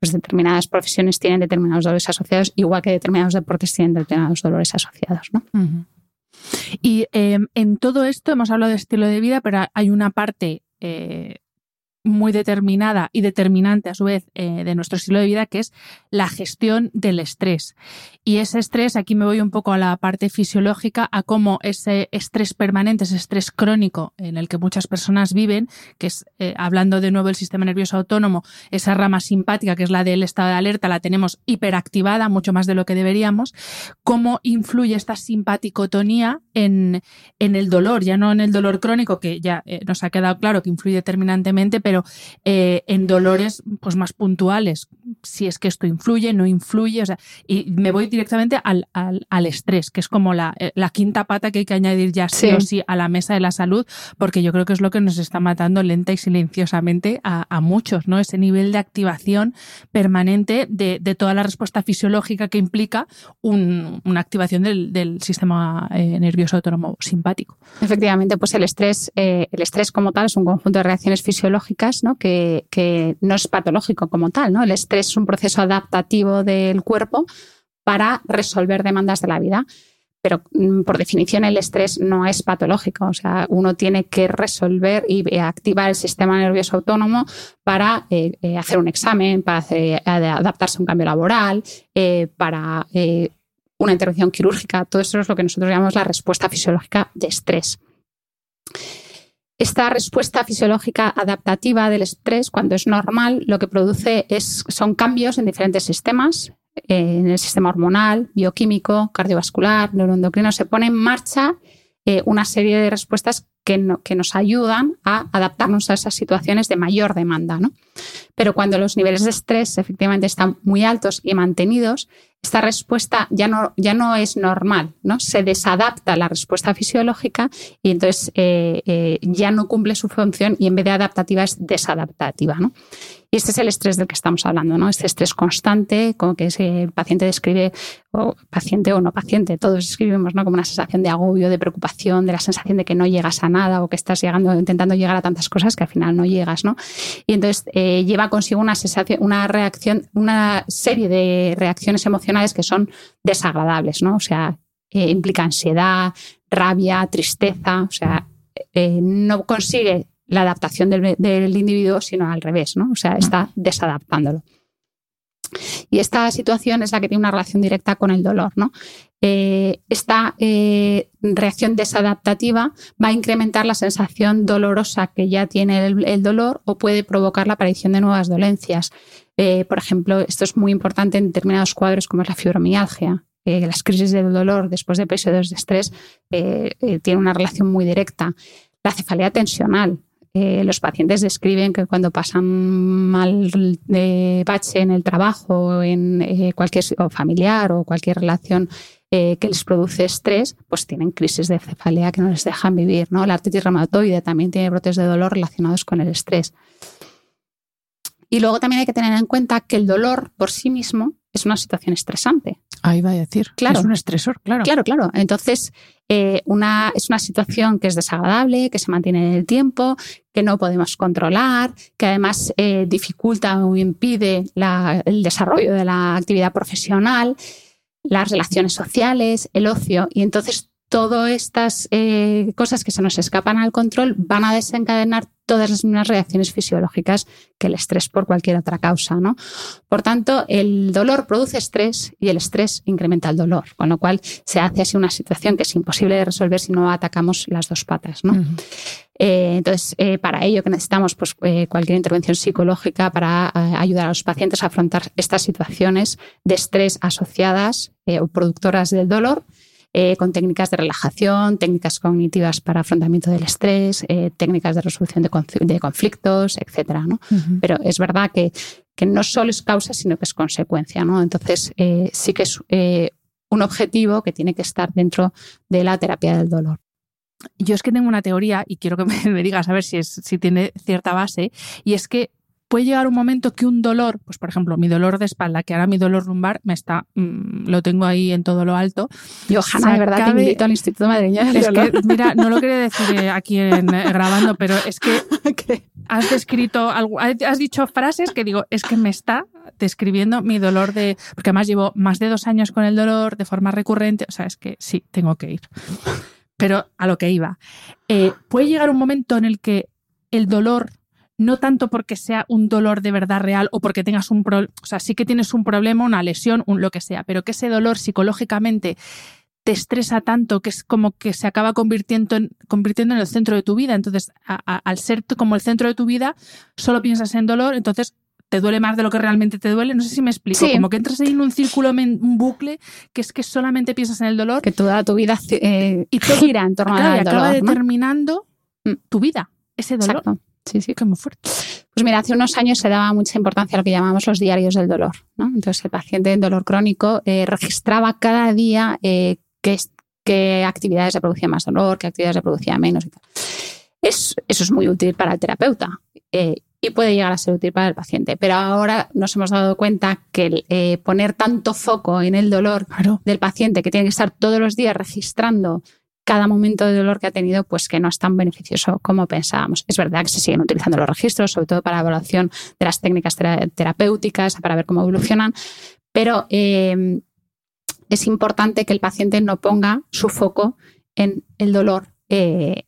pues determinadas profesiones tienen determinados dolores asociados, igual que determinados deportes tienen determinados dolores asociados, ¿no? Uh-huh. Y eh, en todo esto hemos hablado de estilo de vida, pero hay una parte eh, muy determinada y determinante a su vez eh, de nuestro estilo de vida, que es la gestión del estrés. Y ese estrés, aquí me voy un poco a la parte fisiológica, a cómo ese estrés permanente, ese estrés crónico en el que muchas personas viven, que es, eh, hablando de nuevo del sistema nervioso autónomo, esa rama simpática que es la del estado de alerta, la tenemos hiperactivada, mucho más de lo que deberíamos, cómo influye esta simpaticotonía en, en el dolor, ya no en el dolor crónico, que ya eh, nos ha quedado claro que influye determinantemente, pero eh, en dolores pues más puntuales, si es que esto influye, no influye, o sea, y me voy directamente al, al, al estrés, que es como la, la quinta pata que hay que añadir ya sí, sí o sí a la mesa de la salud, porque yo creo que es lo que nos está matando lenta y silenciosamente a, a muchos, ¿no? Ese nivel de activación permanente de, de toda la respuesta fisiológica que implica un, una activación del, del sistema eh, nervioso autónomo simpático. Efectivamente, pues el estrés, eh, el estrés como tal es un conjunto de reacciones fisiológicas, ¿no?, que, que no es patológico como tal, ¿no? El estrés es un proceso adaptativo del cuerpo para resolver demandas de la vida, pero por definición el estrés no es patológico, o sea, uno tiene que resolver y activar el sistema nervioso autónomo para eh, eh, hacer un examen, para hacer, adaptarse a un cambio laboral, eh, para eh, una intervención quirúrgica, todo eso es lo que nosotros llamamos la respuesta fisiológica de estrés. Esta respuesta fisiológica adaptativa del estrés, cuando es normal, lo que produce es, son cambios en diferentes sistemas, en el sistema hormonal, bioquímico, cardiovascular, neuroendocrino, se pone en marcha eh, una serie de respuestas que, no, que nos ayudan a adaptarnos a esas situaciones de mayor demanda, ¿no? Pero cuando los niveles de estrés efectivamente están muy altos y mantenidos, esta respuesta ya no, ya no es normal, ¿no? Se desadapta la respuesta fisiológica y entonces eh, eh, ya no cumple su función y en vez de adaptativa es desadaptativa, ¿no? Y este es el estrés del que estamos hablando, ¿no? Este estrés constante, como que el paciente describe, o paciente o no paciente, todos describimos, ¿no?, como una sensación de agobio, de preocupación, de la sensación de que no llegas a nada o que estás llegando, intentando llegar a tantas cosas que al final no llegas, ¿no? Y entonces eh, lleva consigo una sensación, una reacción, una serie de reacciones emocionales que son desagradables, ¿no? O sea, eh, implica ansiedad, rabia, tristeza, o sea, eh, no consigue la adaptación del, del individuo, sino al revés, ¿no? O sea, está desadaptándolo. Y esta situación es la que tiene una relación directa con el dolor, ¿no? Eh, esta eh, reacción desadaptativa va a incrementar la sensación dolorosa que ya tiene el, el dolor o puede provocar la aparición de nuevas dolencias. Eh, por ejemplo, esto es muy importante en determinados cuadros como es la fibromialgia. Eh, las crisis del dolor después de episodios de estrés eh, eh, tienen una relación muy directa. La cefalea tensional. Eh, los pacientes describen que cuando pasan mal de bache en el trabajo, en eh, cualquier o familiar o cualquier relación eh, que les produce estrés, pues tienen crisis de cefalea que no les dejan vivir, ¿no? La artritis reumatoide también tiene brotes de dolor relacionados con el estrés. Y luego también hay que tener en cuenta que el dolor por sí mismo es una situación estresante. Ahí va a decir, claro, es un estresor, claro. Claro, claro. Entonces, eh, una, es una situación que es desagradable, que se mantiene en el tiempo, que no podemos controlar, que además eh, dificulta o impide la, el desarrollo de la actividad profesional, las relaciones sociales, el ocio. Y entonces todas estas eh, cosas que se nos escapan al control van a desencadenar todas las mismas reacciones fisiológicas que el estrés por cualquier otra causa, ¿no? Por tanto, el dolor produce estrés y el estrés incrementa el dolor, con lo cual se hace así una situación que es imposible de resolver si no atacamos las dos patas, ¿no? Uh-huh. Eh, entonces, eh, para ello que necesitamos pues, eh, cualquier intervención psicológica para eh, ayudar a los pacientes a afrontar estas situaciones de estrés asociadas eh, o productoras del dolor, Eh, con técnicas de relajación, técnicas cognitivas para afrontamiento del estrés, eh, técnicas de resolución de, conf- de conflictos, etcétera, ¿no? Uh-huh. Pero es verdad que, que no solo es causa, sino que es consecuencia, ¿no? Entonces, eh, sí que es eh, un objetivo que tiene que estar dentro de la terapia del dolor. Yo es que tengo una teoría, y quiero que me, me digas a ver si, es, si tiene cierta base, y es que puede llegar un momento que un dolor, pues por ejemplo, mi dolor de espalda, que ahora mi dolor lumbar me está, mmm, lo tengo ahí en todo lo alto. Yo, Hanna, de verdad, te invito al Instituto Madrileño del Dolor. Es que, mira, no lo quería decir aquí en, eh, grabando, pero es que has descrito, algo, has dicho frases que digo, es que me está describiendo mi dolor de... Porque además llevo más de dos años con el dolor de forma recurrente. O sea, es que sí, tengo que ir. Pero a lo que iba. Eh, puede llegar un momento en el que el dolor... No tanto porque sea un dolor de verdad real o porque tengas un problema, o sea, sí que tienes un problema, una lesión, un lo que sea, pero que ese dolor psicológicamente te estresa tanto que es como que se acaba convirtiendo en, convirtiendo en el centro de tu vida. Entonces, a, a, al ser como el centro de tu vida, solo piensas en dolor, entonces te duele más de lo que realmente te duele. No sé si me explico. Sí. Como que entras ahí en un círculo, un bucle, que es que solamente piensas en el dolor. Que toda tu vida eh, y todo, gira en torno claro, al dolor. Y acaba determinando, ¿no?, tu vida, ese dolor. Exacto. Sí, sí, que muy fuerte. Pues mira, hace unos años se daba mucha importancia a lo que llamamos los diarios del dolor, ¿no? Entonces el paciente en dolor crónico eh, registraba cada día eh, qué, qué actividades le producían más dolor, qué actividades le producían menos y tal. Es, eso es muy útil para el terapeuta eh, y puede llegar a ser útil para el paciente. Pero ahora nos hemos dado cuenta que eh, poner tanto foco en el dolor claro. del paciente, que tiene que estar todos los días registrando cada momento de dolor que ha tenido, pues que no es tan beneficioso como pensábamos. Es verdad que se siguen utilizando los registros, sobre todo para evaluación de las técnicas ter- terapéuticas, para ver cómo evolucionan, pero eh, es importante que el paciente no ponga su foco en el dolor eh,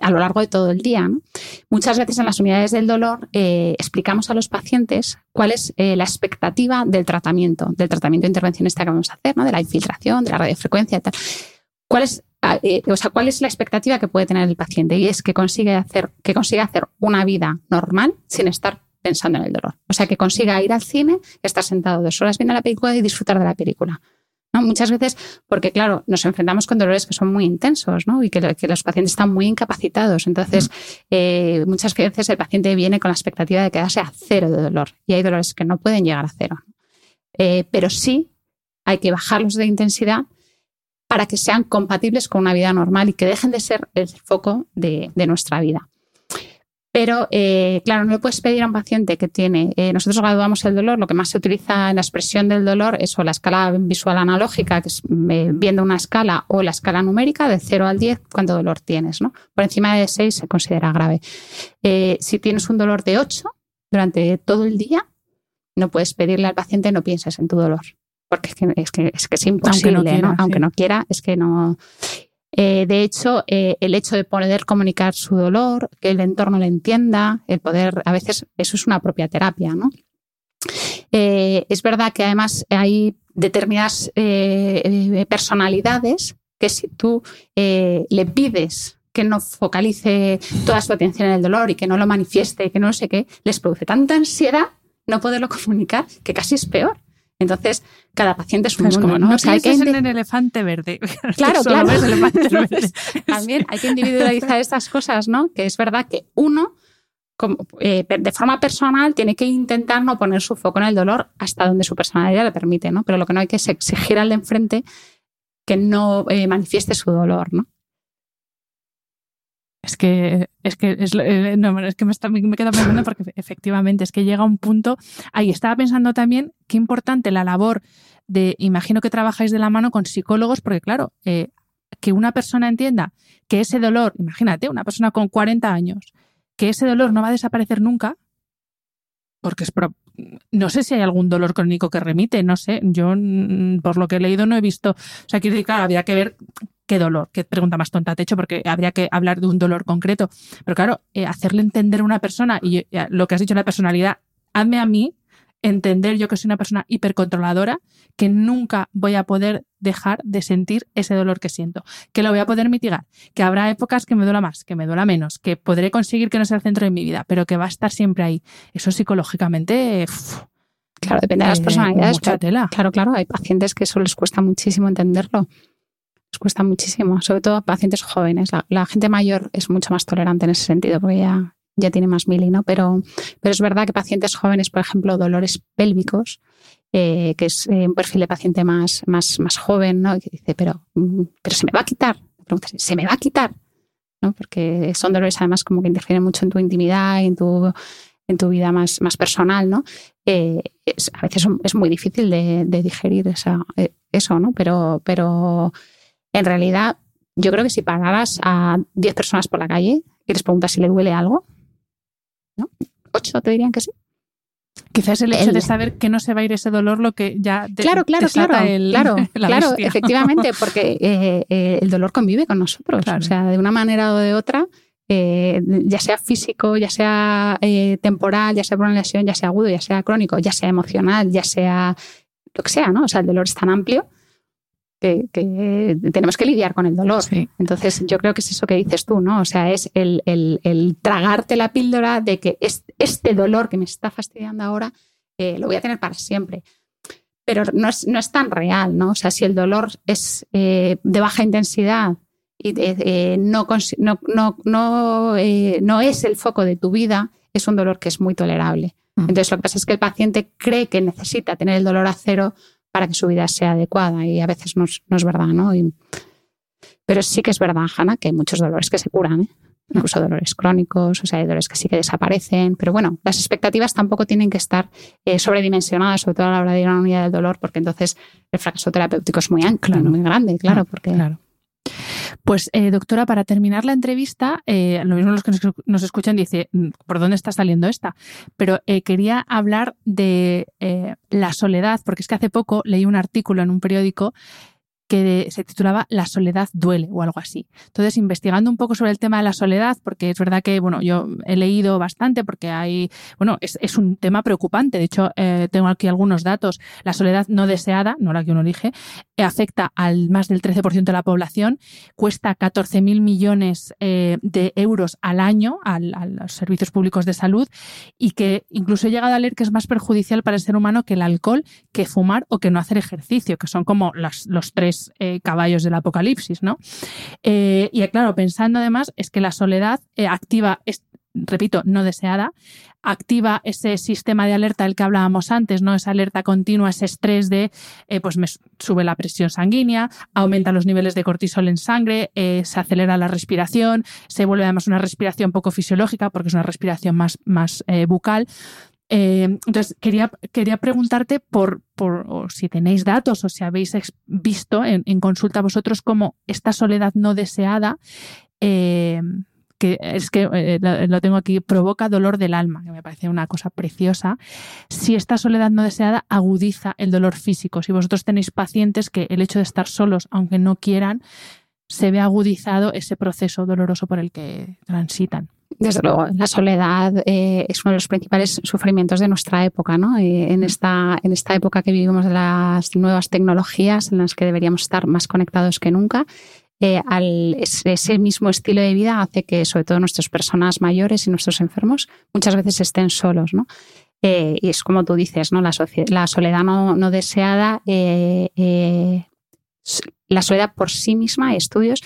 a lo largo de todo el día, ¿no? Muchas veces en las unidades del dolor eh, explicamos a los pacientes cuál es eh, la expectativa del tratamiento, del tratamiento intervencionista que vamos a hacer, ¿no? De la infiltración, de la radiofrecuencia y tal. ¿Cuál es O sea, ¿cuál es la expectativa que puede tener el paciente? Y es que consiga hacer, que consiga hacer una vida normal sin estar pensando en el dolor. O sea, que consiga ir al cine, estar sentado dos horas viendo la película y disfrutar de la película, ¿no? Muchas veces, porque claro, nos enfrentamos con dolores que son muy intensos, ¿no? Y que, que los pacientes están muy incapacitados. Entonces, eh, muchas veces el paciente viene con la expectativa de quedarse a cero de dolor. Y hay dolores que no pueden llegar a cero. Eh, pero sí hay que bajarlos de intensidad para que sean compatibles con una vida normal y que dejen de ser el foco de, de nuestra vida. Pero, eh, claro, no le puedes pedir a un paciente que tiene... Eh, nosotros graduamos el dolor, lo que más se utiliza en la expresión del dolor es o la escala visual analógica, que es eh, viendo una escala, o la escala numérica de cero al diez, cuánto dolor tienes, ¿no? Por encima de seis se considera grave. Eh, si tienes un dolor de ocho durante todo el día, no puedes pedirle al paciente no pienses en tu dolor. Porque es que, es que, es que es imposible, aunque no quiera, ¿no? Sí. Aunque no quiera, es que no... Eh, de hecho, eh, el hecho de poder comunicar su dolor, que el entorno le entienda, el poder... A veces eso es una propia terapia, ¿no? Eh, es verdad que además hay determinadas eh, personalidades que si tú eh, le pides que no focalice toda su atención en el dolor y que no lo manifieste, que no sé qué, les produce tanta ansiedad no poderlo comunicar que casi es peor. Entonces, cada paciente es un mundo, como, ¿no? No, o sea, hay que... en el elefante verde. Claro, claro. Es elefante verde. También hay que individualizar estas cosas, ¿no? Que es verdad que uno, como, eh, de forma personal, tiene que intentar no poner su foco en el dolor hasta donde su personalidad le permite, ¿no? Pero lo que no hay que es exigir al de enfrente que no eh, manifieste su dolor, ¿no? Es que, es que, es, no, es que me, está, me quedo pensando porque efectivamente es que llega un punto... Ahí estaba pensando también qué importante la labor de... Imagino que trabajáis de la mano con psicólogos porque, claro, eh, que una persona entienda que ese dolor... Imagínate, una persona con cuarenta años, que ese dolor no va a desaparecer nunca porque es... Pro- no sé si hay algún dolor crónico que remite, no sé. Yo, por lo que he leído, no he visto... O sea, quiero decir, claro, había que ver... ¿qué dolor? Qué pregunta más tonta te he hecho, porque habría que hablar de un dolor concreto. Pero claro, eh, hacerle entender a una persona, y yo, ya, lo que has dicho, la personalidad, hazme a mí entender, yo que soy una persona hipercontroladora, que nunca voy a poder dejar de sentir ese dolor que siento, que lo voy a poder mitigar, que habrá épocas que me duela más, que me duela menos, que podré conseguir que no sea el centro de mi vida, pero que va a estar siempre ahí. Eso psicológicamente... Uff, claro, depende de las personalidades. Mucha tela. Claro, claro, hay pacientes que eso les cuesta muchísimo entenderlo. Les cuesta muchísimo, sobre todo a pacientes jóvenes. La, la gente mayor es mucho más tolerante en ese sentido, porque ya... ya tiene más mili, ¿no? Pero, pero es verdad que pacientes jóvenes, por ejemplo, dolores pélvicos, eh, que es eh, un perfil de paciente más, más, más joven, ¿no? Y que dice, pero, pero se me va a quitar. La pregunta es, ¿se me va a quitar? ¿No? Porque son dolores además como que interfieren mucho en tu intimidad, en tu, en tu vida más, más personal, ¿no? Eh, es, a veces es muy difícil de, de digerir esa, eh, eso, ¿no? Pero, pero en realidad yo creo que si pararas a diez personas por la calle y les preguntas si le duele algo, ¿no? Ocho te dirían que sí. Quizás el hecho el... de saber que no se va a ir ese dolor lo que ya te, claro, claro, te claro, el, claro, la claro, bestia. Efectivamente, porque eh, eh, el dolor convive con nosotros. Claro. O sea, de una manera o de otra, eh, ya sea físico, ya sea eh, temporal, ya sea por una lesión, ya sea agudo, ya sea crónico, ya sea emocional, ya sea lo que sea, ¿no? O sea, el dolor es tan amplio que, que tenemos que lidiar con el dolor. Sí. Entonces, yo creo que es eso que dices tú, ¿no? O sea, es el, el, el tragarte la píldora de que es, este dolor que me está fastidiando ahora eh, lo voy a tener para siempre. Pero no es, no es tan real, ¿no? O sea, si el dolor es eh, de baja intensidad y eh, no, no, no, no, eh, no es el foco de tu vida, es un dolor que es muy tolerable. Mm. Entonces, lo que pasa es que el paciente cree que necesita tener el dolor a cero para que su vida sea adecuada, y a veces no es, no es verdad, ¿no? Y, pero sí que es verdad, Hanna, que hay muchos dolores que se curan, ¿eh? Incluso dolores crónicos, o sea, hay dolores que sí que desaparecen, pero bueno, las expectativas tampoco tienen que estar eh, sobredimensionadas, sobre todo a la hora de ir a una unidad del dolor, porque entonces el fracaso terapéutico es muy ancla, claro, muy grande, claro, claro porque... Claro. Pues, eh, doctora, para terminar la entrevista, eh, lo mismo los que nos, nos escuchan dicen, ¿por dónde está saliendo esta? Pero eh, quería hablar de eh, la soledad, porque es que hace poco leí un artículo en un periódico que se titulaba La soledad duele o algo así. Entonces, investigando un poco sobre el tema de la soledad, porque es verdad que, bueno, yo he leído bastante porque hay, bueno, es, es un tema preocupante. De hecho, eh, tengo aquí algunos datos. La soledad no deseada, no la que uno elige, eh, afecta al más del trece por ciento de la población, cuesta catorce mil millones eh, de euros al año al, a los servicios públicos de salud, y que incluso he llegado a leer que es más perjudicial para el ser humano que el alcohol, que fumar o que no hacer ejercicio, que son como las, los tres Eh, caballos del apocalipsis, ¿no? Eh, y claro, pensando además es que la soledad eh, activa, es, repito, no deseada, activa ese sistema de alerta del que hablábamos antes, ¿no? Esa alerta continua, ese estrés de, eh, pues me sube la presión sanguínea, aumenta los niveles de cortisol en sangre, eh, se acelera la respiración, se vuelve además una respiración poco fisiológica porque es una respiración más, más eh, bucal. Eh, entonces, quería, quería preguntarte por, por o si tenéis datos o si habéis ex, visto en, en consulta vosotros cómo esta soledad no deseada, eh, que es que eh, lo, lo tengo aquí, provoca dolor del alma, que me parece una cosa preciosa, si esta soledad no deseada agudiza el dolor físico. Si vosotros tenéis pacientes que el hecho de estar solos, aunque no quieran, se ve agudizado ese proceso doloroso por el que transitan. Desde luego, la soledad eh, es uno de los principales sufrimientos de nuestra época, ¿no? Eh, en esta, en esta época que vivimos de las nuevas tecnologías en las que deberíamos estar más conectados que nunca, eh, al, ese mismo estilo de vida hace que sobre todo nuestras personas mayores y nuestros enfermos muchas veces estén solos, ¿no? Eh, y es como tú dices, ¿no? La, socia- la soledad no, no deseada, eh, eh, la soledad por sí misma, hay estudios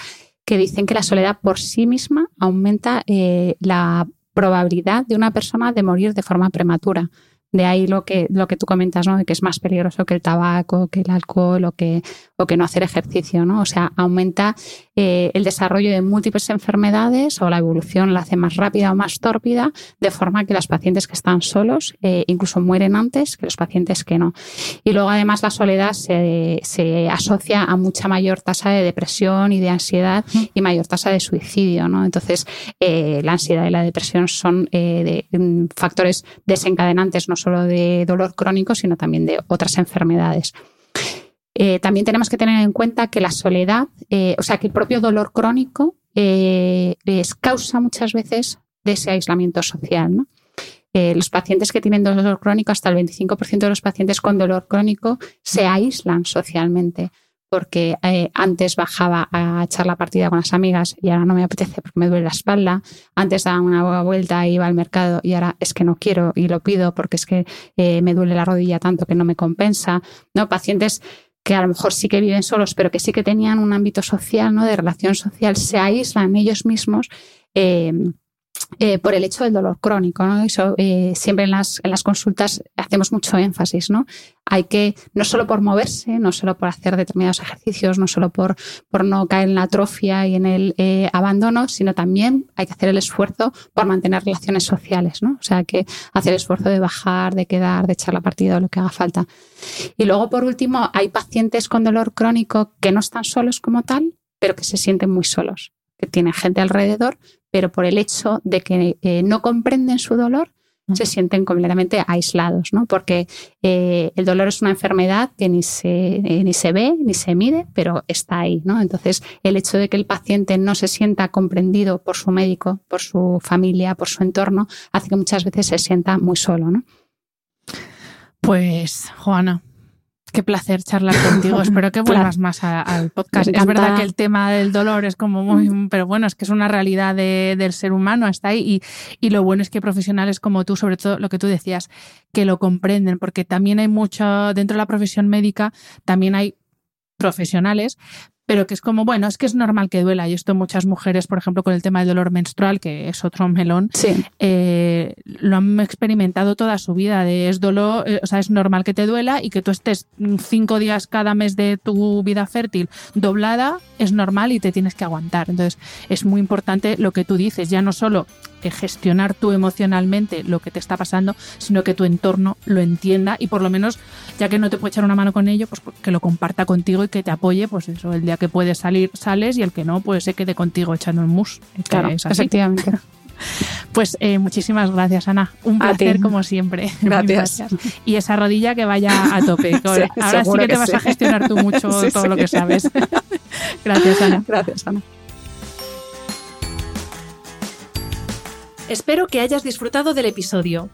que dicen que la soledad por sí misma aumenta eh, la probabilidad de una persona de morir de forma prematura. De ahí lo que, lo que tú comentas, ¿no? De que es más peligroso que el tabaco, que el alcohol o que, o que no hacer ejercicio, ¿no? O sea, aumenta eh, el desarrollo de múltiples enfermedades o la evolución la hace más rápida o más tórpida, de forma que los pacientes que están solos eh, incluso mueren antes que los pacientes que no. Y luego, además, la soledad se, se asocia a mucha mayor tasa de depresión y de ansiedad y mayor tasa de suicidio, ¿no? Entonces, eh, la ansiedad y la depresión son eh, de, factores desencadenantes, no solo de dolor crónico, sino también de otras enfermedades. Eh, también tenemos que tener en cuenta que la soledad, eh, o sea, que el propio dolor crónico eh, es causa muchas veces de ese aislamiento social, ¿no? Eh, los pacientes que tienen dolor crónico, hasta el veinticinco por ciento de los pacientes con dolor crónico se aíslan socialmente porque eh, antes bajaba a echar la partida con las amigas y ahora no me apetece porque me duele la espalda, antes daba una vuelta, iba al mercado y ahora es que no quiero y lo pido porque es que eh, me duele la rodilla tanto que no me compensa, ¿no? Pacientes que a lo mejor sí que viven solos, pero que sí que tenían un ámbito social, ¿no? De relación social, se aíslan ellos mismos eh, eh, por el hecho del dolor crónico, ¿no? Eso, eh, siempre en las, en las consultas hacemos mucho énfasis, ¿no? Hay que, no solo por moverse, no solo por hacer determinados ejercicios, no solo por, por no caer en la atrofia y en el eh, abandono, sino también hay que hacer el esfuerzo por mantener relaciones sociales, ¿no? O sea, que hacer el esfuerzo de bajar, de quedar, de echar la partida o lo que haga falta. Y luego, por último, hay pacientes con dolor crónico que no están solos como tal, pero que se sienten muy solos, que tienen gente alrededor, pero por el hecho de que eh, no comprenden su dolor, se sienten completamente aislados, ¿no? Porque eh, el dolor es una enfermedad que ni se, eh, ni se ve, ni se mide, pero está ahí, ¿no? Entonces, el hecho de que el paciente no se sienta comprendido por su médico, por su familia, por su entorno, hace que muchas veces se sienta muy solo, ¿no? Pues, Joana, qué placer charlar contigo. Espero que vuelvas más a, al podcast. Es verdad que el tema del dolor es como muy... Pero bueno, es que es una realidad de, del ser humano, hasta ahí. Y, y lo bueno es que profesionales como tú, sobre todo lo que tú decías, que lo comprenden. Porque también hay mucho... Dentro de la profesión médica también hay profesionales, pero que es como, bueno, es que es normal que duela. Y esto muchas mujeres, por ejemplo, con el tema del dolor menstrual, que es otro melón, sí. eh, lo han experimentado toda su vida. De, es dolor, eh, o sea, es normal que te duela y que tú estés cinco días cada mes de tu vida fértil doblada, es normal y te tienes que aguantar. Entonces, es muy importante lo que tú dices, ya no solo gestionar tú emocionalmente lo que te está pasando, sino que tu entorno lo entienda y por lo menos, ya que no te puede echar una mano con ello, pues que lo comparta contigo y que te apoye, pues eso, el día que puedes salir, sales y el que no, pues se quede contigo echando el mus. Claro, efectivamente. Pues eh, muchísimas gracias, Ana. Un placer como siempre. Gracias. gracias. Y esa rodilla que vaya a tope. Ahora sí, ahora sí que, que te sí. vas a gestionar tú mucho sí, todo sí. lo que sabes. Gracias, Ana. Gracias, Ana. Espero que hayas disfrutado del episodio.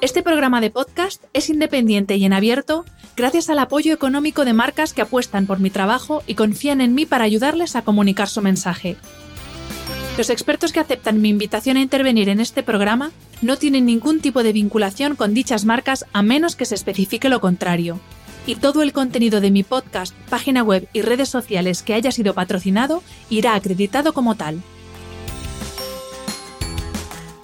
Este programa de podcast es independiente y en abierto gracias al apoyo económico de marcas que apuestan por mi trabajo y confían en mí para ayudarles a comunicar su mensaje. Los expertos que aceptan mi invitación a intervenir en este programa no tienen ningún tipo de vinculación con dichas marcas a menos que se especifique lo contrario. Y todo el contenido de mi podcast, página web y redes sociales que haya sido patrocinado irá acreditado como tal.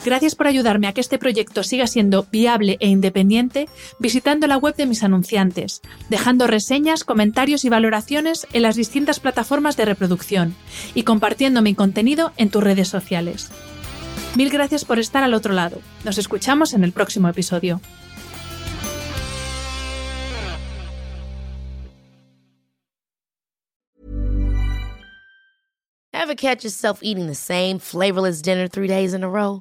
Gracias por ayudarme a que este proyecto siga siendo viable e independiente visitando la web de mis anunciantes, dejando reseñas, comentarios y valoraciones en las distintas plataformas de reproducción y compartiendo mi contenido en tus redes sociales. Mil gracias por estar al otro lado. Nos escuchamos en el próximo episodio. Ever catch yourself eating the same flavorless dinner three days in a row?